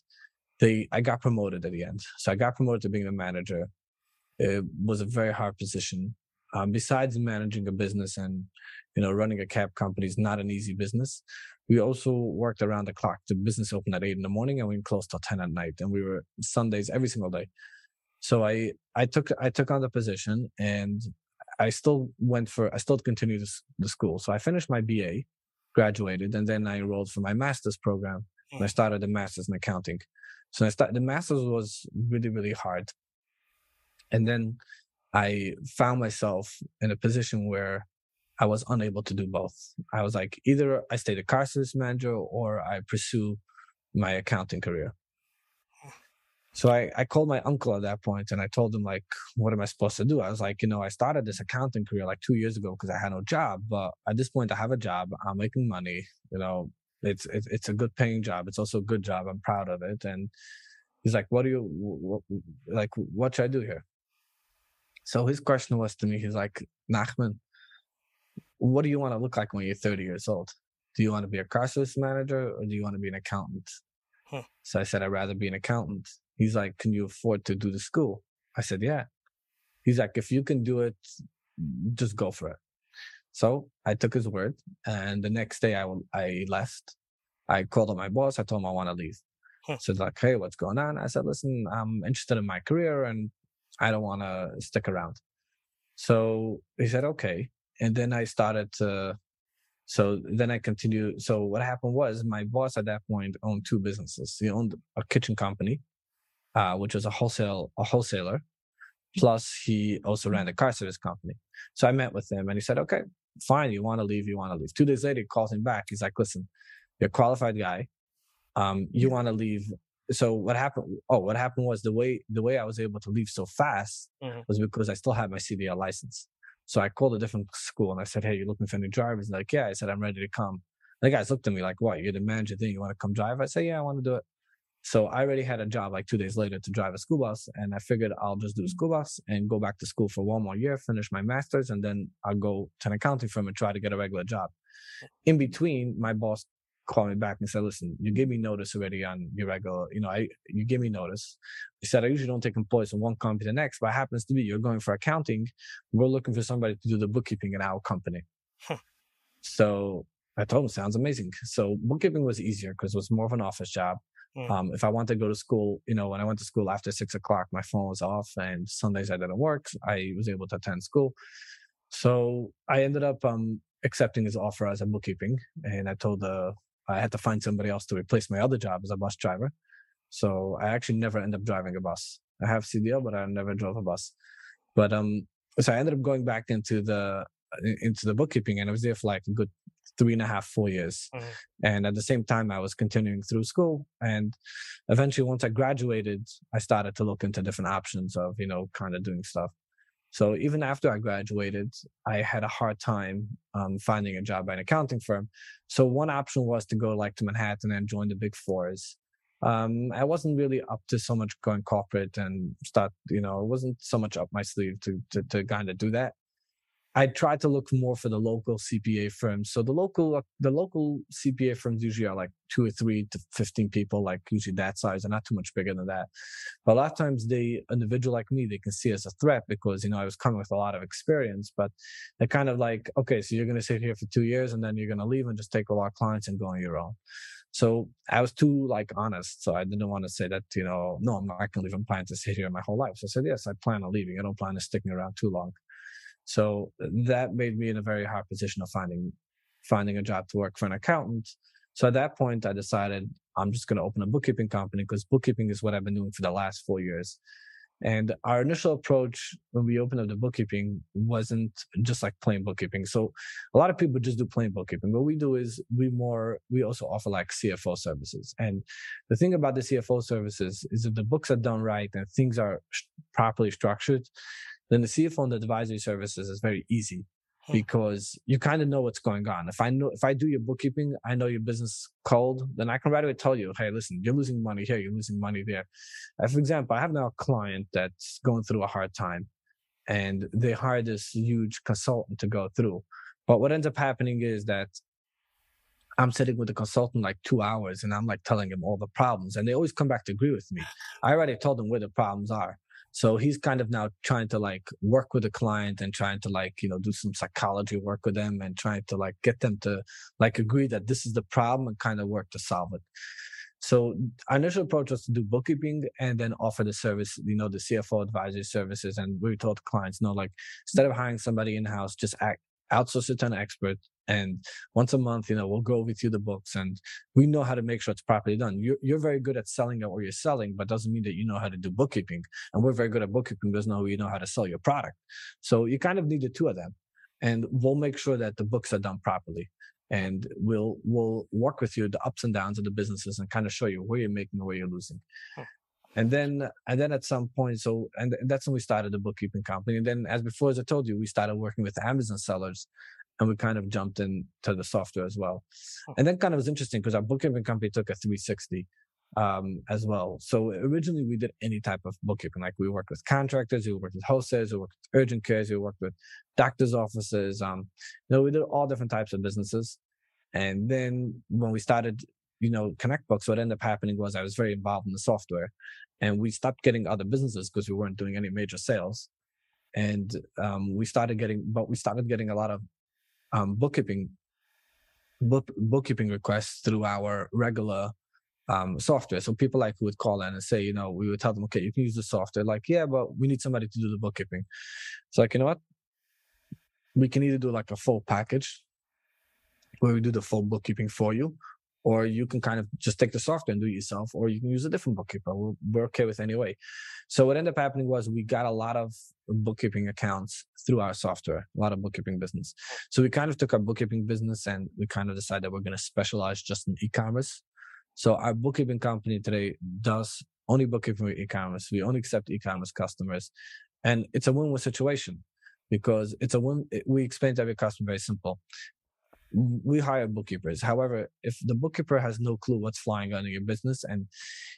they, I got promoted at the end. So I got promoted to being a manager. It was a very hard position. Um, besides managing a business and, you know, running a cab company is not an easy business. We also worked around the clock. The business opened at eight in the morning and we closed till ten at night. And we were Sundays every single day. So I, I took, I took on the position, and I still went for, I still continued the school. So I finished my B A graduated, and then I enrolled for my master's program. And I started a master's in accounting. So I started, the master's was really, really hard. And then I found myself in a position where I was unable to do both. I was like, either I stay the car service manager or I pursue my accounting career. So I, I called my uncle at that point and I told him, like, what am I supposed to do? I was like, you know, I started this accounting career like two years ago because I had no job. But at this point, I have a job. I'm making money. You know, it's it's, it's a good paying job. It's also a good job. I'm proud of it. And he's like, what do you, what, like, what should I do here? So his question was to me, he's like, Nachman, what do you want to look like when you're thirty years old? Do you want to be a car service manager or do you want to be an accountant? Huh. So I said, I'd rather be an accountant. He's like, can you afford to do the school? I said, yeah. He's like, if you can do it, just go for it. So I took his word. And the next day I, I left. I called on my boss. I told him I want to leave. Huh. So he's like, hey, what's going on? I said, listen, I'm interested in my career and I don't want to stick around. So he said, okay. And then I started to, so then I continued. So what happened was my boss at that point owned two businesses. He owned a kitchen company. Uh, which was a wholesale a wholesaler, plus he also ran the car service company. So I met with him and he said, okay, fine, you want to leave, you want to leave. Two days later, he calls him back. He's like, listen, you're a qualified guy. Um, you want to leave. So what happened? Oh, what happened was the way the way I was able to leave so fast mm-hmm. was because I still had my C D L license. So I called a different school and I said, hey, you're looking for new drivers? They're like, yeah. I said, I'm ready to come. And the guys looked at me like, what? You're the manager thing. You want to come drive? I said, yeah, I want to do it. So I already had a job like two days later to drive a school bus. And I figured I'll just do a school bus and go back to school for one more year, finish my master's, and then I'll go to an accounting firm and try to get a regular job. In between, my boss called me back and said, listen, you gave me notice already on your regular, you know, I you gave me notice. He said, I usually don't take employees from one company to the next, but it happens to be you're going for accounting. We're looking for somebody to do the bookkeeping in our company. Huh. So I told him, sounds amazing. So bookkeeping was easier because it was more of an office job. Um, if I wanted to go to school, you know, when I went to school after six o'clock, my phone was off and Sundays I didn't work. I was able to attend school. So I ended up um, accepting his offer as a bookkeeping. And I told the, I had to find somebody else to replace my other job as a bus driver. So I actually never ended up driving a bus. I have C D L, but I never drove a bus. But um, so I ended up going back into the, into the bookkeeping and I was there for like a good three and a half, four years. Mm-hmm. And at the same time, I was continuing through school. And eventually once I graduated, I started to look into different options of, you know, kind of doing stuff. So even after I graduated, I had a hard time um, finding a job at an accounting firm. So one option was to go like to Manhattan and join the big fours. Um, I wasn't really up to so much going corporate and start, you know, it wasn't so much up my sleeve to to, to kind of do that. I tried to look more for the local C P A firms. So the local the local C P A firms usually are like two or three to fifteen people, like usually that size. They're not too much bigger than that. But a lot of times the individual like me, they can see as a threat because, you know, I was coming with a lot of experience, but they're kind of like, okay, so you're going to sit here for two years and then you're going to leave and just take all our clients and go on your own. So I was too like honest. So I didn't want to say that, you know, no, I'm not going to leave. I'm planning to sit here my whole life. So I said, yes, I plan on leaving. I don't plan on sticking around too long. So that made me in a very hard position of finding finding a job to work for an accountant. So at that point, I decided I'm just going to open a bookkeeping company because bookkeeping is what I've been doing for the last four years. And our initial approach when we opened up the bookkeeping wasn't just like plain bookkeeping. So a lot of people just do plain bookkeeping. What we do is we more, we also offer like C F O services. And the thing about the C F O services is if the books are done right and things are properly structured, then the C F O and the advisory services is very easy because you kind of know what's going on. If I know, if I do your bookkeeping, I know your business cold, then I can right away tell you, hey, listen, you're losing money here, you're losing money there. For example, I have now a client that's going through a hard time and they hire this huge consultant to go through. But what ends up happening is that I'm sitting with the consultant like two hours and I'm like telling him all the problems and they always come back to agree with me. I already told them where the problems are. So he's kind of now trying to like work with the client and trying to like, you know, do some psychology work with them and trying to like get them to like agree that this is the problem and kind of work to solve it. So our initial approach was to do bookkeeping and then offer the service, you know, the C F O advisory services. And we told clients, you know, like instead of hiring somebody in-house, just act, outsource it to an expert, And once a month, you know, we'll go with you the books, and we know how to make sure it's properly done. You're, you're very good at selling at what you're selling, but doesn't mean that you know how to do bookkeeping. And we're very good at bookkeeping, doesn't know you know how to sell your product. So you kind of need the two of them. And we'll make sure that the books are done properly. And we'll we'll work with you the ups and downs of the businesses and kind of show you where you're making and where you're losing. Hmm. And then, and then at some point, so, and that's when we started the bookkeeping company. And then, as before, as I told you, we started working with Amazon sellers, and we kind of jumped into the software as well. Hmm. And then kind of was interesting because our bookkeeping company took a three sixty um, as well. So originally we did any type of bookkeeping. Like we worked with contractors, we worked with wholesalers, we worked with urgent cares, we worked with doctor's offices. Um, you know, we did all different types of businesses. And then when we started, you know, ConnectBooks, what ended up happening was I was very involved in the software, and we stopped getting other businesses because we weren't doing any major sales. And um, we started getting, but we started getting a lot of um, bookkeeping, book, bookkeeping requests through our regular um, software. So people like who would call in and say, you know, we would tell them, okay, you can use the software. Like, yeah, but we need somebody to do the bookkeeping. It's like, you know what? We can either do like a full package where we do the full bookkeeping for you, or you can kind of just take the software and do it yourself, or you can use a different bookkeeper. We're, we're okay with any way. So what ended up happening was we got a lot of bookkeeping accounts through our software, a lot of bookkeeping business. So we kind of took our bookkeeping business and we kind of decided that we're going to specialize just in e-commerce. So our bookkeeping company today does only bookkeeping with e-commerce. We only accept e-commerce customers. And it's a win-win situation because it's a win. We explain to every customer very simple. We hire bookkeepers. However, if the bookkeeper has no clue what's flying on in your business, and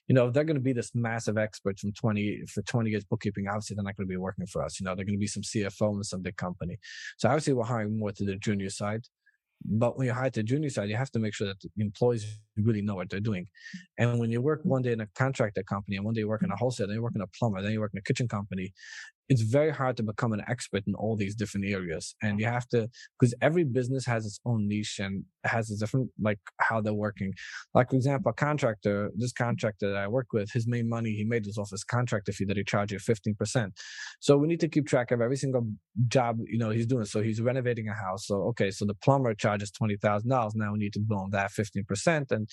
you know, if they're going to be this massive expert from twenty for twenty years bookkeeping, obviously they're not going to be working for us. You know, they're going to be some C F O in some big company. So obviously we're hiring more to the junior side. But when you hire to the junior side, you have to make sure that the employees really know what they're doing. And when you work one day in a contractor company, and one day you work in a wholesaler, then you work in a plumber, then you work in a kitchen company, it's very hard to become an expert in all these different areas. And you have to, because every business has its own niche and has a different, like how they're working. Like, for example, a contractor, this contractor that I work with, his main money he made was off his contractor fee that he charged you fifteen percent. So we need to keep track of every single job, you know, he's doing. So he's renovating a house. So, okay, so the plumber charges twenty thousand dollars. Now we need to bill him that fifteen percent. And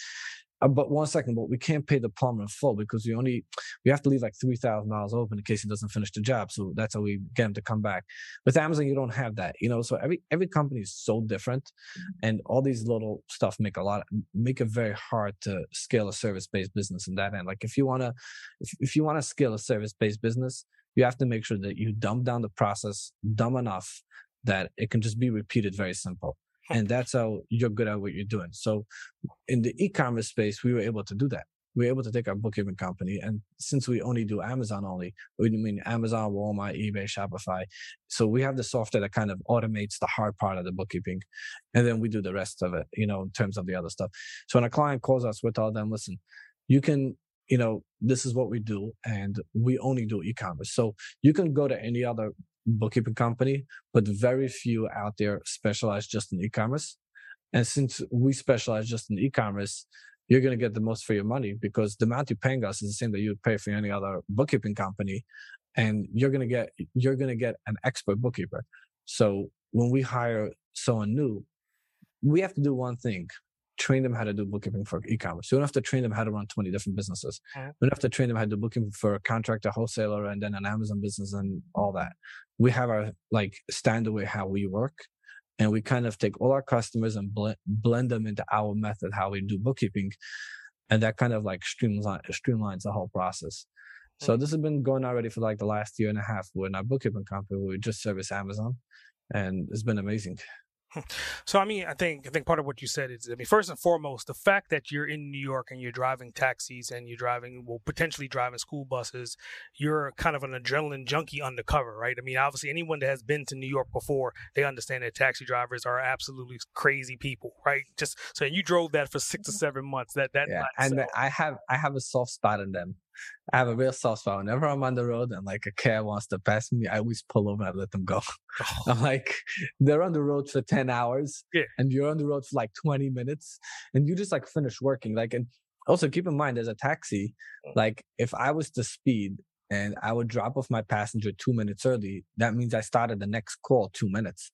But one second, but we can't pay the plumber in full because we only, we have to leave like three thousand dollars open in case he doesn't finish the job. So that's how we get him to come back. With Amazon, you don't have that, you know, so every, every company is so different, and all these little stuff make a lot, make it very hard to scale a service-based business in that end. Like if you want to, if, if you want to scale a service-based business, you have to make sure that you dumb down the process dumb enough that it can just be repeated very simple. And that's how you're good at what you're doing. So in the e-commerce space, we were able to do that. We were able to take our bookkeeping company. And since we only do Amazon only, we mean Amazon, Walmart, eBay, Shopify. So we have the software that kind of automates the hard part of the bookkeeping. And then we do the rest of it, you know, in terms of the other stuff. So when a client calls us, we tell them, listen, you can, you know, this is what we do. And we only do e-commerce. So you can go to any other bookkeeping company, but very few out there specialize just in e-commerce. And since we specialize just in e-commerce, you're going to get the most for your money because the amount you're paying us is the same that you would pay for any other bookkeeping company. And you're going to get, you're going to get an expert bookkeeper. So when we hire someone new, we have to do one thing. Train them how to do bookkeeping for e-commerce. You don't have to train them how to run twenty different businesses. Okay. We don't have to train them how to do bookkeeping for a contractor, wholesaler, and then an Amazon business and all that. We have our like standard way how we work, and we kind of take all our customers and bl- blend them into our method, how we do bookkeeping. And that kind of like streamlines, streamlines the whole process. Okay. So this has been going already for like the last year and a half. We're in our bookkeeping company. We just service Amazon, and it's been amazing. So, I mean, I think I think part of what you said is, I mean, first and foremost, the fact that you're in New York and you're driving taxis and you're driving, well, potentially driving school buses, you're kind of an adrenaline junkie undercover, right? I mean, obviously, anyone that has been to New York before, they understand that taxi drivers are absolutely crazy people, right? Just so you drove that for six or seven months. That that yeah, and so. I have I have a soft spot in them. I have a real soft spot. Whenever I'm on the road and like a cab wants to pass me, I always pull over and I let them go. Oh. I'm like, they're on the road for ten hours yeah. and you're on the road for like twenty minutes and you just like finish working. Like, and also keep in mind as a taxi, like if I was to speed, and I would drop off my passenger two minutes early, that means I started the next call two minutes.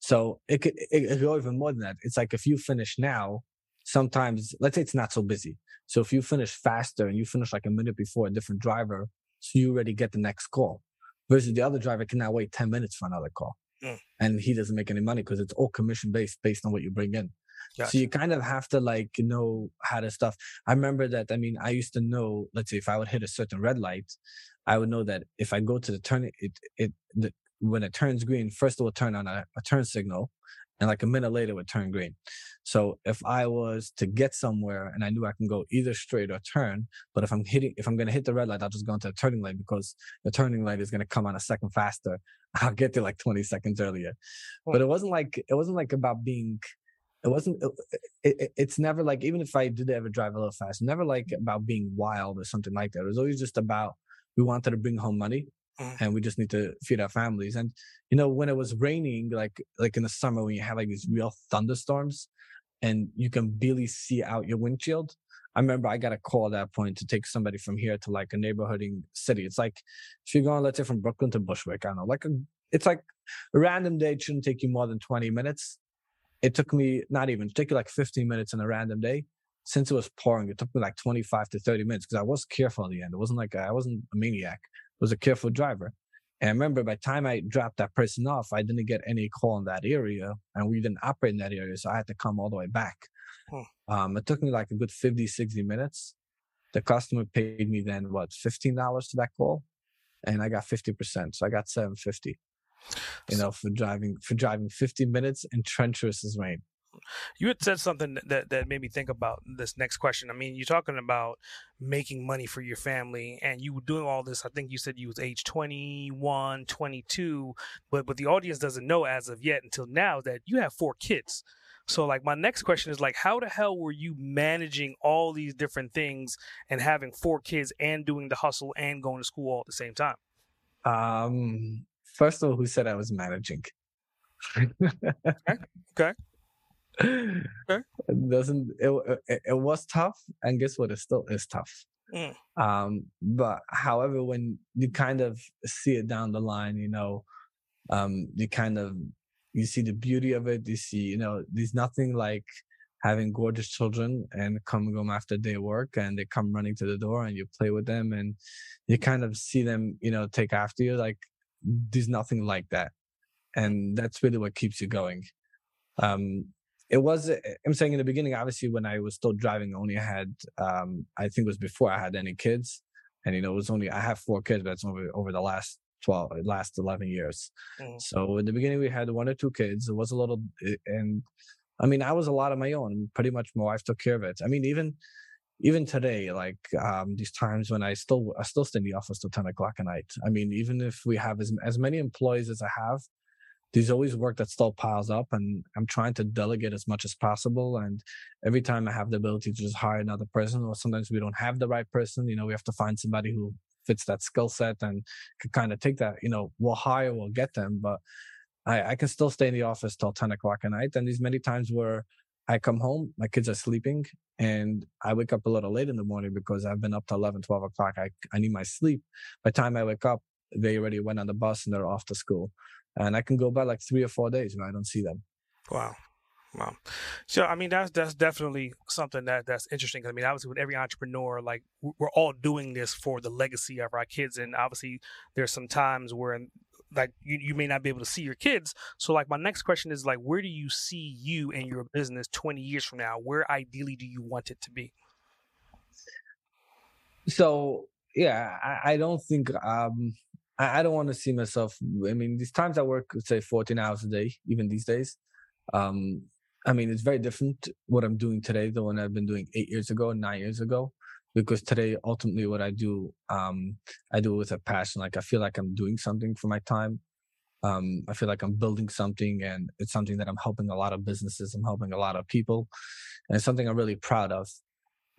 So it could, it could go even more than that. It's like if you finish now, sometimes, let's say it's not so busy. So if you finish faster and you finish like a minute before a different driver, so you already get the next call. Versus the other driver cannot wait ten minutes for another call. Mm. And he doesn't make any money because it's all commission-based based on what you bring in. Gotcha. So you kind of have to like know how to stuff. I remember that, I mean, I used to know, let's say if I would hit a certain red light, I would know that if I go to the turn, it, it the, when it turns green, first it will turn on a, a turn signal. And like a minute later it would turn green. So if I was to get somewhere and I knew I can go either straight or turn, but if I'm hitting, if I'm going to hit the red light, I'll just go into the turning light because the turning light is going to come on a second faster. I'll get there like twenty seconds earlier. Oh. But it wasn't like, it wasn't like about being, it wasn't, it, it, it's never like, even if I did ever drive a little fast, never like about being wild or something like that. It was always just about, we wanted to bring home money. And we just need to feed our families. And, you know, when it was raining, like like in the summer, when you have like these real thunderstorms and you can barely see out your windshield. I remember I got a call at that point to take somebody from here to like a neighborhooding city. It's like, if you're going, let's say from Brooklyn to Bushwick, I don't know, like a, it's like a random day. It shouldn't take you more than twenty minutes. It took me not even, it took you like fifteen minutes on a random day. Since it was pouring, it took me like twenty-five to thirty minutes because I was careful at the end. It wasn't like, I wasn't a maniac. Was a careful driver. And I remember by the time I dropped that person off, I didn't get any call in that area and we didn't operate in that area. So I had to come all the way back. Oh. Um, it took me like a good fifty, sixty minutes. The customer paid me then what, fifteen dollars to that call. And I got fifty percent. So I got seven fifty, you know, for driving, for driving fifty minutes in treacherous rain. You had said something that, that made me think about this next question. I mean, you're talking about making money for your family and you were doing all this. I think you said you was age twenty-one, twenty-two, but what the audience doesn't know as of yet until now that you have four kids. So like my next question is like, how the hell were you managing all these different things and having four kids and doing the hustle and going to school all at the same time? Um, first of all, who said I was managing? Okay. Okay. Okay. It doesn't it, it? It was tough, and guess what? It still is tough. Mm. Um, but however, when you kind of see it down the line, you know, um, you kind of you see the beauty of it. You see, you know, there's nothing like having gorgeous children and coming home after day work, and they come running to the door, and you play with them, and you kind of see them, you know, take after you. Like there's nothing like that, and that's really what keeps you going. Um. It was, I'm saying in the beginning, obviously, when I was still driving, only I had, um, I think it was before I had any kids. And, you know, it was only, I have four kids, but it's over, over the last twelve, last eleven years. Mm. So in the beginning, we had one or two kids. It was a little, and I mean, I was a lot on my own. Pretty much my wife took care of it. I mean, even, even today, like um, these times when I still, I still stay in the office till ten o'clock at night. I mean, even if we have as, as many employees as I have, there's always work that still piles up, and I'm trying to delegate as much as possible. And every time I have the ability to just hire another person, or sometimes we don't have the right person, you know, we have to find somebody who fits that skill set and could kind of take that, you know, we'll hire, we'll get them, but I, I can still stay in the office till ten o'clock at night. And there's many times where I come home, my kids are sleeping, and I wake up a little late in the morning because I've been up to eleven, twelve o'clock. I, I need my sleep. By the time I wake up, they already went on the bus and they're off to school. And I can go by like three or four days where I don't see them. Wow. Wow. So, I mean, that's that's definitely something that that's interesting. I mean, obviously with every entrepreneur, like we're all doing this for the legacy of our kids. And obviously there's some times where like you, you may not be able to see your kids. So like my next question is like, where do you see you and your business twenty years from now? Where ideally do you want it to be? So, yeah, I, I don't think... um I don't want to see myself. I mean, these times I work, say, fourteen hours a day, even these days. Um, I mean, it's very different what I'm doing today than what I've been doing eight years ago, nine years ago, because today, ultimately, what I do, um, I do it with a passion. Like, I feel like I'm doing something for my time. Um, I feel like I'm building something, and it's something that I'm helping a lot of businesses. I'm helping a lot of people, and it's something I'm really proud of.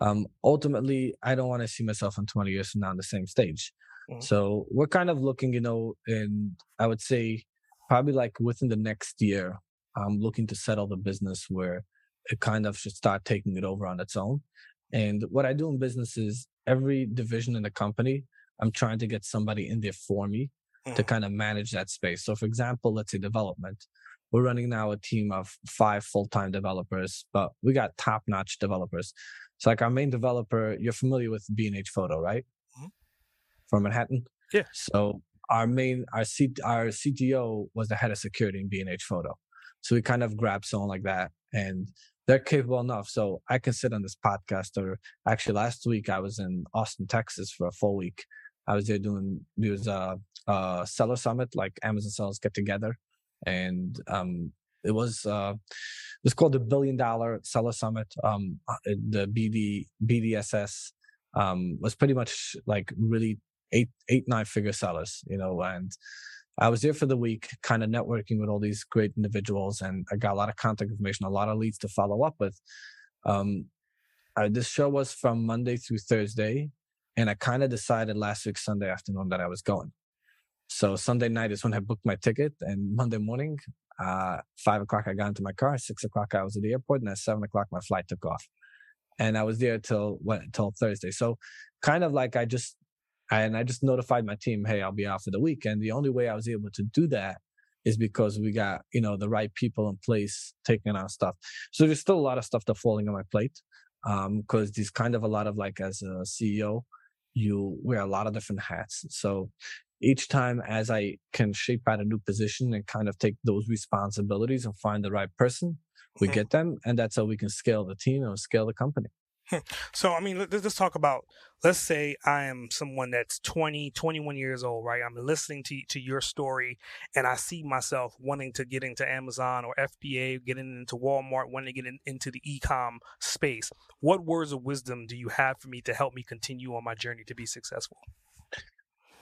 Um, ultimately, I don't want to see myself in twenty years from now on the same stage. So we're kind of looking, you know, and I would say probably like within the next year, I'm looking to settle the business where it kind of should start taking it over on its own. And what I do in business is every division in the company, I'm trying to get somebody in there for me mm-hmm. to kind of manage that space. So for example, let's say development. We're running now a team of five full-time developers, but we got top-notch developers. So like our main developer, you're familiar with B and H Photo, right? Mm-hmm. From Manhattan? Yeah. So our main, our C, our C T O was the head of security in B and H Photo. So we kind of grabbed someone like that, and they're capable enough. So I can sit on this podcast, or actually last week I was in Austin, Texas for a full week. I was there doing, there was a, a seller summit, like Amazon sellers get together. And um, it was uh, it was called the Billion Dollar Seller Summit. Um, the B D B D S S um, was pretty much like really eight eight nine figure sellers, you know. And I was there for the week, kind of networking with all these great individuals, and I got a lot of contact information, a lot of leads to follow up with. Um, I, this show was from Monday through Thursday, and I kind of decided last week Sunday afternoon that I was going. So Sunday night is when I booked my ticket, and Monday morning, uh, five o'clock, I got into my car. Six o'clock, I was at the airport, and at seven o'clock, my flight took off, and I was there till what, till Thursday. So kind of like I just, I, and I just notified my team, hey, I'll be out for the week. And the only way I was able to do that is because we got, you know, the right people in place taking on stuff. So there's still a lot of stuff that's falling on my plate, um, because there's kind of a lot of like, as a C E O, you wear a lot of different hats. So each time as I can shape out a new position and kind of take those responsibilities and find the right person, we mm-hmm. get them. And that's how we can scale the team and scale the company. So, I mean, let's just talk about, let's say I am someone that's twenty, twenty-one years old, right? I'm listening to, to your story, and I see myself wanting to get into Amazon or F B A, getting into Walmart, wanting to get in, into the e-com space. What words of wisdom do you have for me to help me continue on my journey to be successful?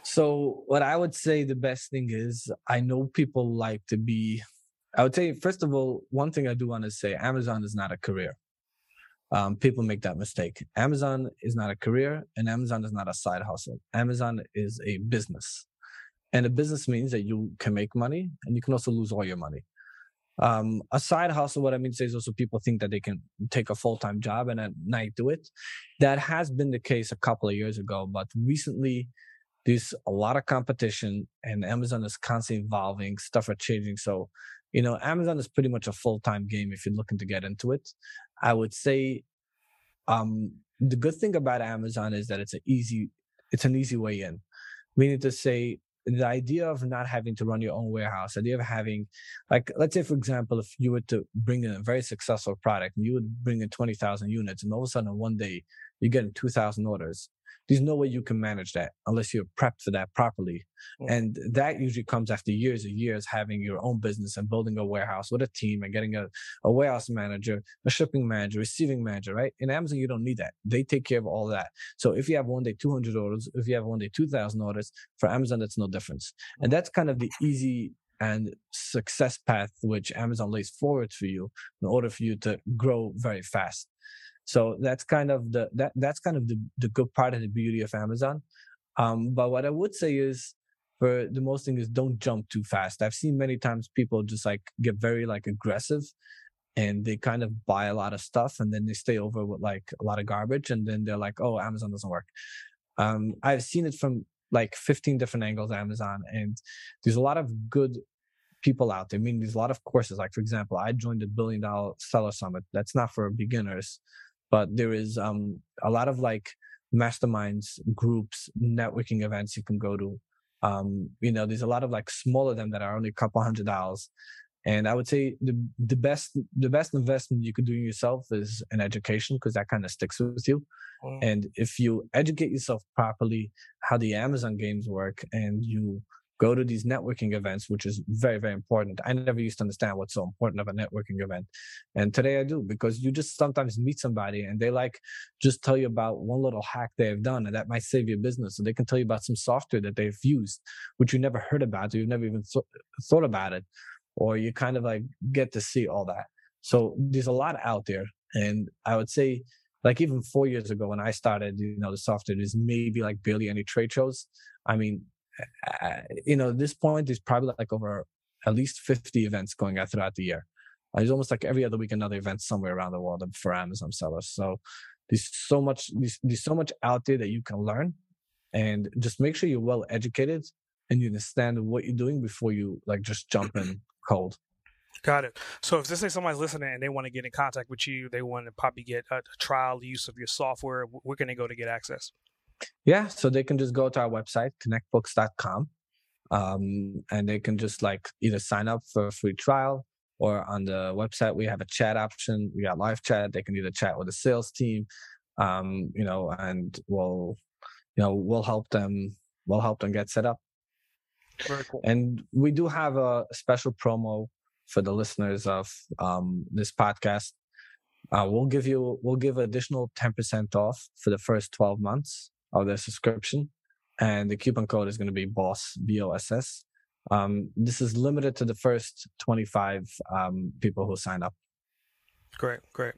So what I would say the best thing is, I know people like to be, I would say, first of all, one thing I do want to say, Amazon is not a career. Um, people make that mistake. Amazon is not a career, and Amazon is not a side hustle. Amazon is a business. And a business means that you can make money, and you can also lose all your money. Um, a side hustle, what I mean to say is also people think that they can take a full-time job and at night do it. That has been the case a couple of years ago, but recently, there's a lot of competition, and Amazon is constantly evolving. Stuff are changing. So, you know, Amazon is pretty much a full-time game if you're looking to get into it. I would say um, the good thing about Amazon is that it's an easy, it's an easy way in. Meaning to say, the idea of not having to run your own warehouse, the idea of having, like, let's say, for example, if you were to bring in a very successful product, and you would bring in twenty thousand units, and all of a sudden, in one day, you're getting two thousand orders. There's no way you can manage that unless you're prepped for that properly. Mm-hmm. And that usually comes after years and years having your own business and building a warehouse with a team and getting a, a warehouse manager, a shipping manager, receiving manager, right? In Amazon, you don't need that. They take care of all that. So if you have one day two hundred orders, if you have one day two thousand orders, for Amazon, that's no difference. And that's kind of the easy and success path which Amazon lays forward for you in order for you to grow very fast. So that's kind of the that that's kind of the, the good part and the beauty of Amazon. Um, but what I would say is, for the most thing is, don't jump too fast. I've seen many times people just like get very like aggressive, and they kind of buy a lot of stuff, and then they stay over with like a lot of garbage, and then they're like, oh, Amazon doesn't work. Um, I've seen it from like fifteen different angles, Amazon, and there's a lot of good people out there. I mean, there's a lot of courses. Like for example, I joined the Billion Dollar Seller Summit. That's not for beginners. But there is um, a lot of like masterminds, groups, networking events you can go to. Um, you know, there's a lot of like smaller of them that are only a couple hundred dollars. And I would say the the best the best investment you could do in yourself is in education, because that kind of sticks with you. Mm. And if you educate yourself properly, how the Amazon games work, and you go to these networking events, which is very, very important. I never used to understand what's so important of a networking event. And today I do, because you just sometimes meet somebody and they like just tell you about one little hack they've done, and that might save your business. So they can tell you about some software that they've used, which you never heard about, or you've never even th- thought about it, or you kind of like get to see all that. So there's a lot out there. And I would say, like even four years ago when I started, you know, the software, there's maybe like barely any trade shows. I mean, Uh, you know, at this point, there's probably like over at least fifty events going out throughout the year. Uh, there's almost like every other week another event somewhere around the world for Amazon sellers. So there's so much, there's, there's so much out there that you can learn, and just make sure you're well educated and you understand what you're doing before you like just jump in cold. Got it. So if this is somebody's listening and they want to get in contact with you, they want to probably get a trial use of your software, where can they go to get access? Yeah. So they can just go to our website, connect books dot com. Um, and they can just like either sign up for a free trial, or on the website, we have a chat option. We got live chat. They can either chat with the sales team, um, you know, and we'll, you know, we'll help them, we'll help them get set up. Very cool. And we do have a special promo for the listeners of um, this podcast. Uh, we'll give you, we'll give additional ten percent off for the first twelve months of their subscription. And the coupon code is going to be BOSS, B O S S. Um, this is limited to the first twenty-five um, people who sign up. Great, great.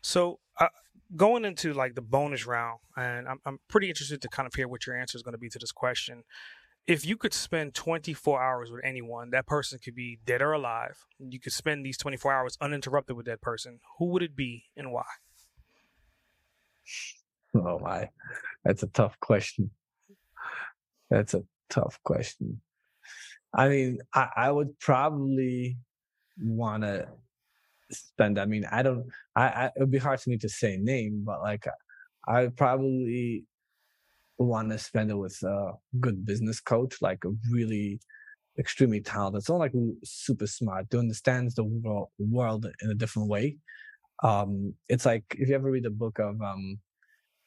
So uh, going into like the bonus round, and I'm, I'm pretty interested to kind of hear what your answer is going to be to this question. If you could spend twenty-four hours with anyone, that person could be dead or alive. You could spend these twenty-four hours uninterrupted with that person. Who would it be and why? Oh, my. That's a tough question. That's a tough question. I mean, I, I would probably want to spend, I mean, I don't, I, I it would be hard for me to say name, but like, I would probably want to spend it with a good business coach, like a really extremely talented, someone like super smart, who understands the world, world in a different way. Um, it's like, if you ever read the book of um,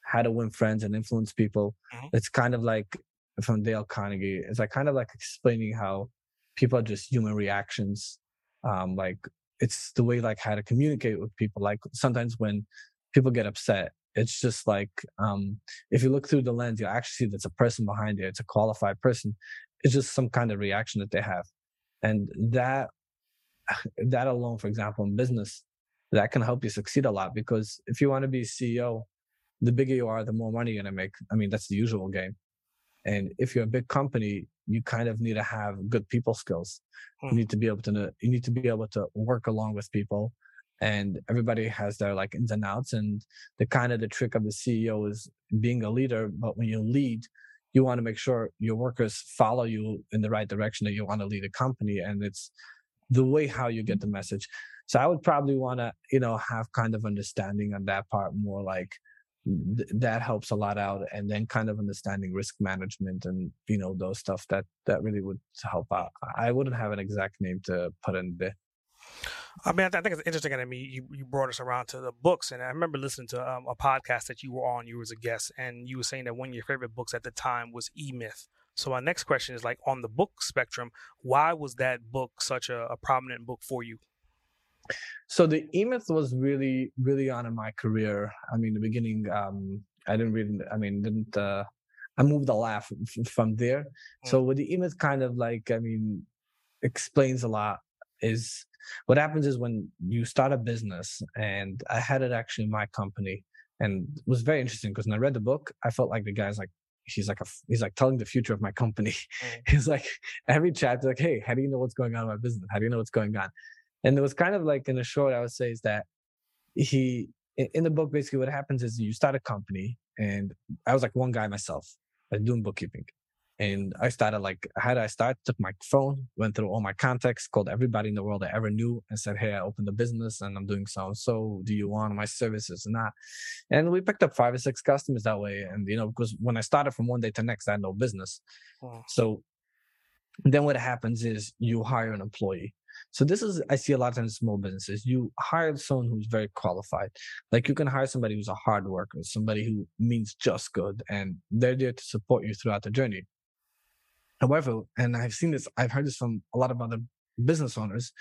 How to Win Friends and Influence People, mm-hmm. it's kind of like, from Dale Carnegie, it's like kind of like explaining how people are just human reactions. Um, like it's the way like how to communicate with people. Like sometimes when people get upset, it's just like um, if you look through the lens, you'll actually see that's a person behind you. It's a qualified person. It's just some kind of reaction that they have, and that that alone, for example, in business, that can help you succeed a lot. Because if you want to be a C E O, the bigger you are, the more money you're gonna make. I mean, that's the usual game. And if you're a big company, you kind of need to have good people skills. Hmm. You need to be able to you need to be able to work along with people, and everybody has their like ins and outs. And the kind of the trick of the C E O is being a leader. But when you lead, you want to make sure your workers follow you in the right direction that you want to lead a company. And it's the way how you get the message. So I would probably want to you know have kind of understanding on that part more, like. Th- that helps a lot out, and then kind of understanding risk management and you know those stuff that that really would help out. I wouldn't have an exact name to put in there. I mean, I, th- I think it's interesting. I mean, you, you brought us around to the books, and I remember listening to um, a podcast that you were on. You were as a guest, and you were saying that one of your favorite books at the time was E-Myth. So my next question is like on the book spectrum, why was that book such a, a prominent book for you? So the E-Myth was really, really on in my career. I mean, the beginning, um, I didn't really, I mean, didn't, uh, I moved a laugh from there. Mm-hmm. So with the E-Myth kind of like, I mean, explains a lot is what happens is when you start a business, and I had it actually in my company, and it was very interesting because when I read the book, I felt like the guy's like, he's like, a, he's like telling the future of my company. Mm-hmm. He's like every chapter, like, hey, how do you know what's going on in my business? How do you know what's going on? And it was kind of like in a short, I would say is that he, in the book, basically what happens is you start a company, and I was like one guy myself, I was doing bookkeeping. And I started like, how did I start? Took my phone, went through all my contacts, called everybody in the world I ever knew and said, hey, I opened a business and I'm doing so-and-so. Do you want my services or not? And we picked up five or six customers that way. And, you know, because when I started from one day to the next, I had no business. Oh. So then what happens is you hire an employee. So this is, I see a lot of times in small businesses, you hire someone who's very qualified. Like you can hire somebody who's a hard worker, somebody who means just good, and they're there to support you throughout the journey. However, and I've seen this, I've heard this from a lot of other business owners,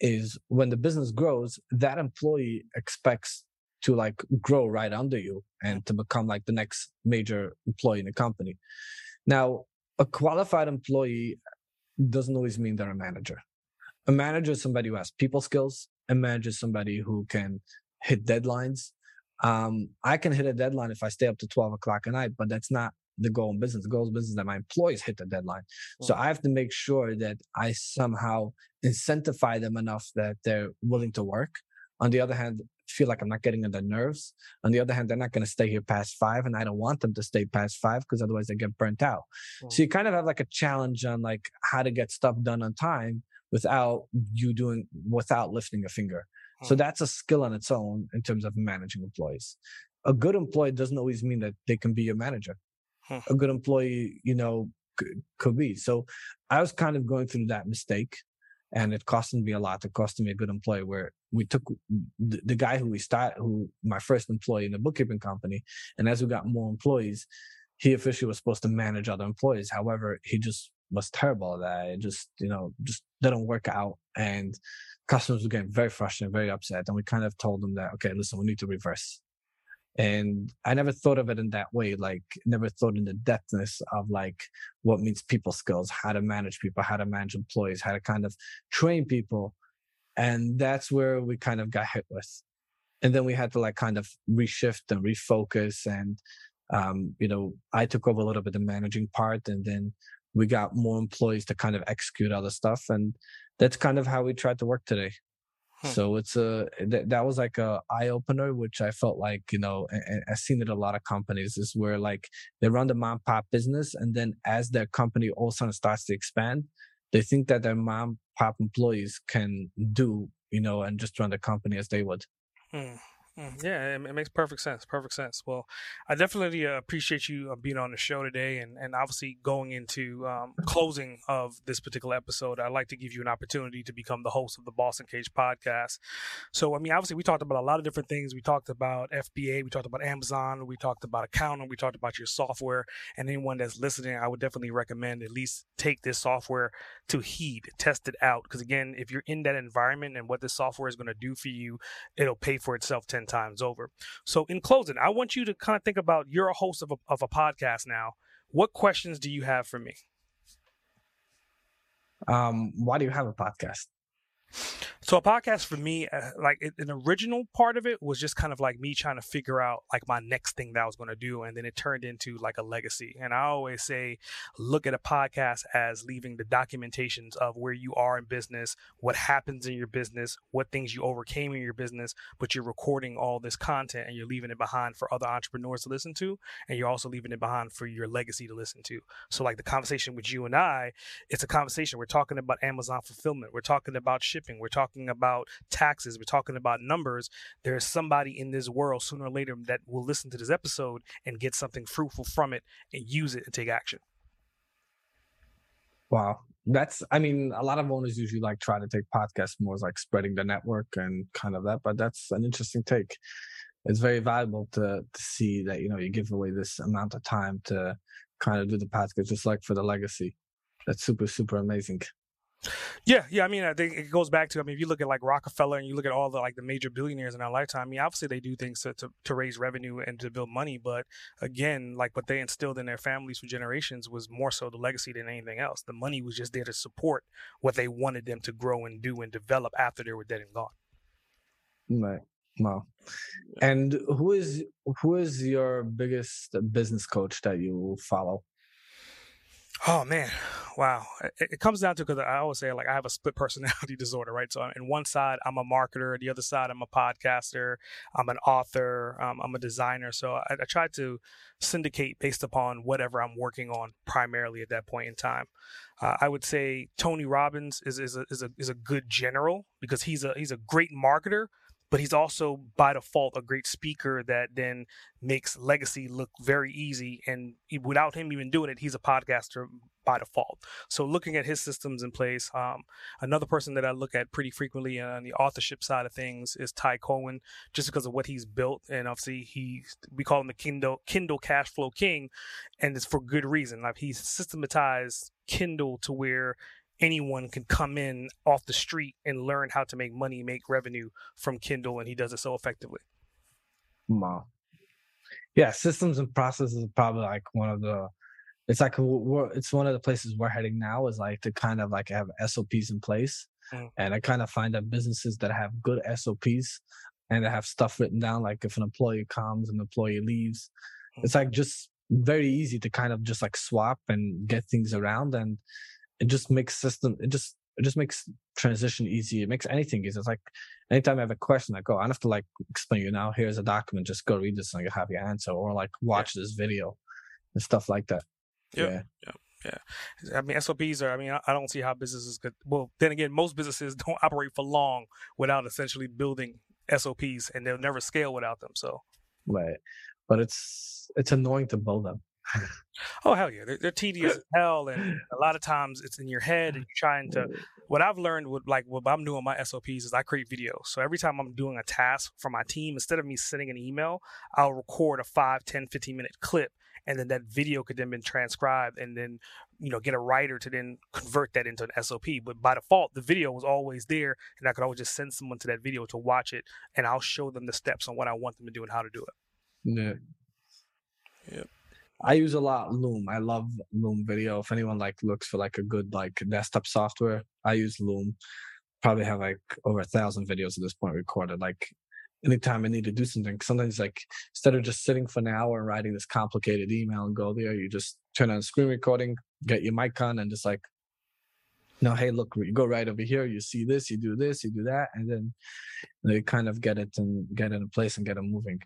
is when the business grows, that employee expects to like grow right under you and to become like the next major employee in the company. Now, a qualified employee doesn't always mean they're a manager. A manager is somebody who has people skills. A manager is somebody who can hit deadlines. Um, I can hit a deadline if I stay up to twelve o'clock at night, but that's not the goal in business. The goal in business is that my employees hit the deadline. Mm-hmm. So I have to make sure that I somehow incentivize them enough that they're willing to work. On the other hand, feel like I'm not getting on their nerves. On the other hand, they're not going to stay here past five, and I don't want them to stay past five because otherwise they get burnt out. Wow. So you kind of have like a challenge on like how to get stuff done on time without you doing, without lifting a finger. Wow. So that's a skill on its own in terms of managing employees. A good employee doesn't always mean that they can be your manager. Huh. A good employee, you know, c- could be. So I was kind of going through that mistake, and it cost me a lot. It cost me a good employee where we took the, the guy who we start, who my first employee in the bookkeeping company. And as we got more employees, he officially was supposed to manage other employees. However, he just was terrible at that. It just, you know, just didn't work out. And customers were getting very frustrated, very upset. And we kind of told them that, okay, listen, we need to reverse. And I never thought of it in that way, like never thought in the depthness of like what means people skills, how to manage people, how to manage employees, how to kind of train people. And that's where we kind of got hit with. And then we had to like kind of reshift and refocus. And, um, you know, I took over a little bit of the managing part, and then we got more employees to kind of execute other stuff. And that's kind of how we tried to work today. Hmm. So it's a, th- that was like a eye opener, which I felt like, you know, and I've seen it a lot of companies is where like they run the mom pop business. And then as their company all of a sudden starts to expand, they think that their mom pop employees can do, you know, and just run the company as they would. Hmm. Yeah, it makes perfect sense. Perfect sense. Well, I definitely appreciate you being on the show today, and, and obviously going into um, closing of this particular episode, I'd like to give you an opportunity to become the host of the Boston Cage podcast. So, I mean, obviously we talked about a lot of different things. We talked about F B A, we talked about Amazon, we talked about accounting, we talked about your software, and anyone that's listening, I would definitely recommend at least take this software to heed, test it out. Because again, if you're in that environment and what this software is going to do for you, it'll pay for itself ten times over. So in closing, I want you to kind of think about, you're a host of a, of a podcast now. What questions do you have for me? Um, why do you have a podcast? So a podcast for me, uh, like it, an original part of it was just kind of like me trying to figure out like my next thing that I was going to do. And then it turned into like a legacy. And I always say, look at a podcast as leaving the documentations of where you are in business, what happens in your business, what things you overcame in your business, but you're recording all this content and you're leaving it behind for other entrepreneurs to listen to. And you're also leaving it behind for your legacy to listen to. So like the conversation with you and I, it's a conversation. We're talking about Amazon fulfillment. We're talking about shit. We're talking about taxes. We're talking about numbers. There's somebody in this world sooner or later that will listen to this episode and get something fruitful from it and use it and take action. Wow. That's, I mean, a lot of owners usually like try to take podcasts more as like spreading the network and kind of that, but that's an interesting take. It's very valuable to, to see that, you know, you give away this amount of time to kind of do the podcast, just like for the legacy. That's super, super amazing. Yeah, yeah. I mean, I think it goes back to, I mean, if you look at like Rockefeller and you look at all the like the major billionaires in our lifetime, I mean, obviously they do things to, to, to raise revenue and to build money. But again, like what they instilled in their families for generations was more so the legacy than anything else. The money was just there to support what they wanted them to grow and do and develop after they were dead and gone. Right. Wow. And who is who is your biggest business coach that you follow? Oh, man. Wow. It, it comes down to, because I always say, like, I have a split personality disorder, right? So on one side, I'm a marketer. The other side, I'm a podcaster. I'm an author. Um, I'm a designer. So I, I try to syndicate based upon whatever I'm working on primarily at that point in time. Uh, I would say Tony Robbins is, is, a, is, a, is a good general, because he's a he's a great marketer, but he's also by default a great speaker that then makes legacy look very easy. And without him even doing it, he's a podcaster by default. So looking at his systems in place, um, another person that I look at pretty frequently on the authorship side of things is Ty Cohen, just because of what he's built. And obviously he, we call him the Kindle, Kindle cash flow king. And it's for good reason. Like he's systematized Kindle to where anyone can come in off the street and learn how to make money, make revenue from Kindle. And he does it so effectively. Wow. Yeah. Systems and processes are probably like one of the, it's like, we're, it's one of the places we're heading now is like to kind of like have S O Ps in place. Mm. And I kind of find that businesses that have good S O Ps and that have stuff written down, like if an employee comes, an employee leaves, mm. it's like just very easy to kind of just like swap and get things around. And it just makes system, it just It just makes transition easy. It makes anything easy. It's like anytime I have a question, I go, I don't have to like explain you now. Here's a document. Just go read this and you have your answer, or like watch yeah. this video and stuff like that. Yep. Yeah. Yeah. Yeah. I mean, S O Ps are, I mean, I don't see how businesses could, well, then again, most businesses don't operate for long without essentially building S O Ps, and they'll never scale without them. So. Right. But it's, it's annoying to build them. Oh, hell yeah. They're, they're tedious as hell. And a lot of times it's in your head and you're trying to, what I've learned with like what I'm doing my S O Ps is I create videos. So every time I'm doing a task for my team, instead of me sending an email, I'll record a five, ten, fifteen minute clip. And then that video could then be transcribed and then, you know, get a writer to then convert that into an S O P. But by default, the video was always there, and I could always just send someone to that video to watch it, and I'll show them the steps on what I want them to do and how to do it. Yeah. Yeah. I use a lot Loom. I love Loom video. If anyone like looks for like a good like desktop software, I use Loom. Probably have like over a thousand videos at this point recorded. Like. Anytime I need to do something, sometimes like instead of just sitting for an hour and writing this complicated email and go there, you just turn on screen recording, get your mic on, and just like, no, hey, look, you go right over here, you see this, you do this, you do that, and then they kind of get it and get it in place and get it moving.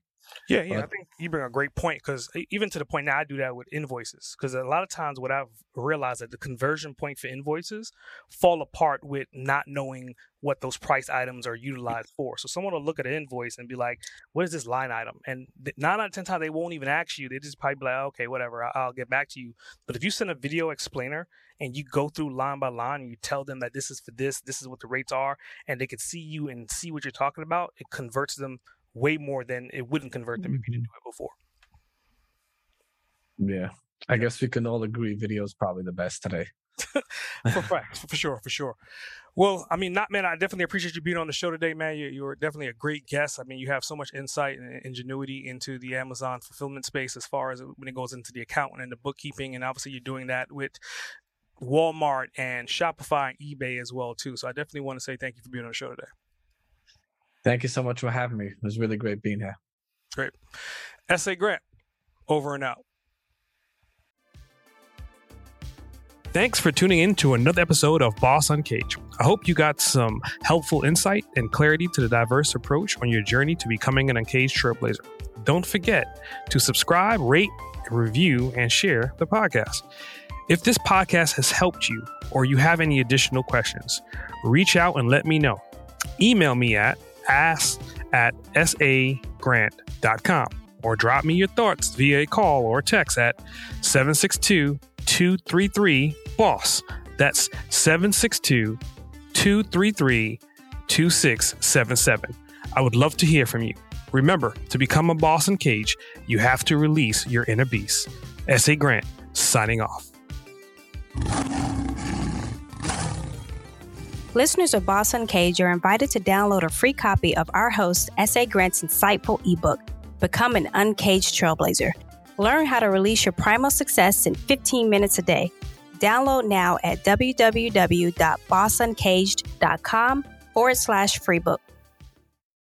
Yeah, yeah, but I think you bring a great point, because even to the point now I do that with invoices, because a lot of times what I've realized that the conversion point for invoices fall apart with not knowing what those price items are utilized for. So someone will look at an invoice and be like, what is this line item? And nine out of ten times they won't even ask you. They just probably be like, okay, whatever, I'll get back to you. But if you send a video explainer and you go through line by line and you tell them that this is for this, this is what the rates are, and they could see you and see what you're talking about, it converts them way more than it wouldn't convert them if you didn't do it before. Yeah. I guess we can all agree video is probably the best today. for facts, for sure, for sure. Well, I mean, Nachman, I definitely appreciate you being on the show today, man. You, you're definitely a great guest. I mean, you have so much insight and ingenuity into the Amazon fulfillment space as far as when it goes into the accounting and the bookkeeping. And obviously you're doing that with Walmart and Shopify and eBay as well, too. So I definitely want to say thank you for being on the show today. Thank you so much for having me. It was really great being here. Great. S A. Grant, over and out. Thanks for tuning in to another episode of Boss Uncaged. I hope you got some helpful insight and clarity to the diverse approach on your journey to becoming an uncaged trailblazer. Don't forget to subscribe, rate, review, and share the podcast. If this podcast has helped you or you have any additional questions, reach out and let me know. Email me at ask at sagrant dot com or drop me your thoughts via a call or text at seven six two, two three three, B O S S. That's seven six two, two three three, two six seven seven. I would love to hear from you. Remember, to become a boss in cage, you have to release your inner beast. S A. Grant, signing off. Listeners of Boss Uncaged are invited to download a free copy of our host, S A. Grant's insightful ebook, Become an Uncaged Trailblazer. Learn how to release your primal success in fifteen minutes a day. Download now at w w w dot boss uncaged dot com forward slash free book.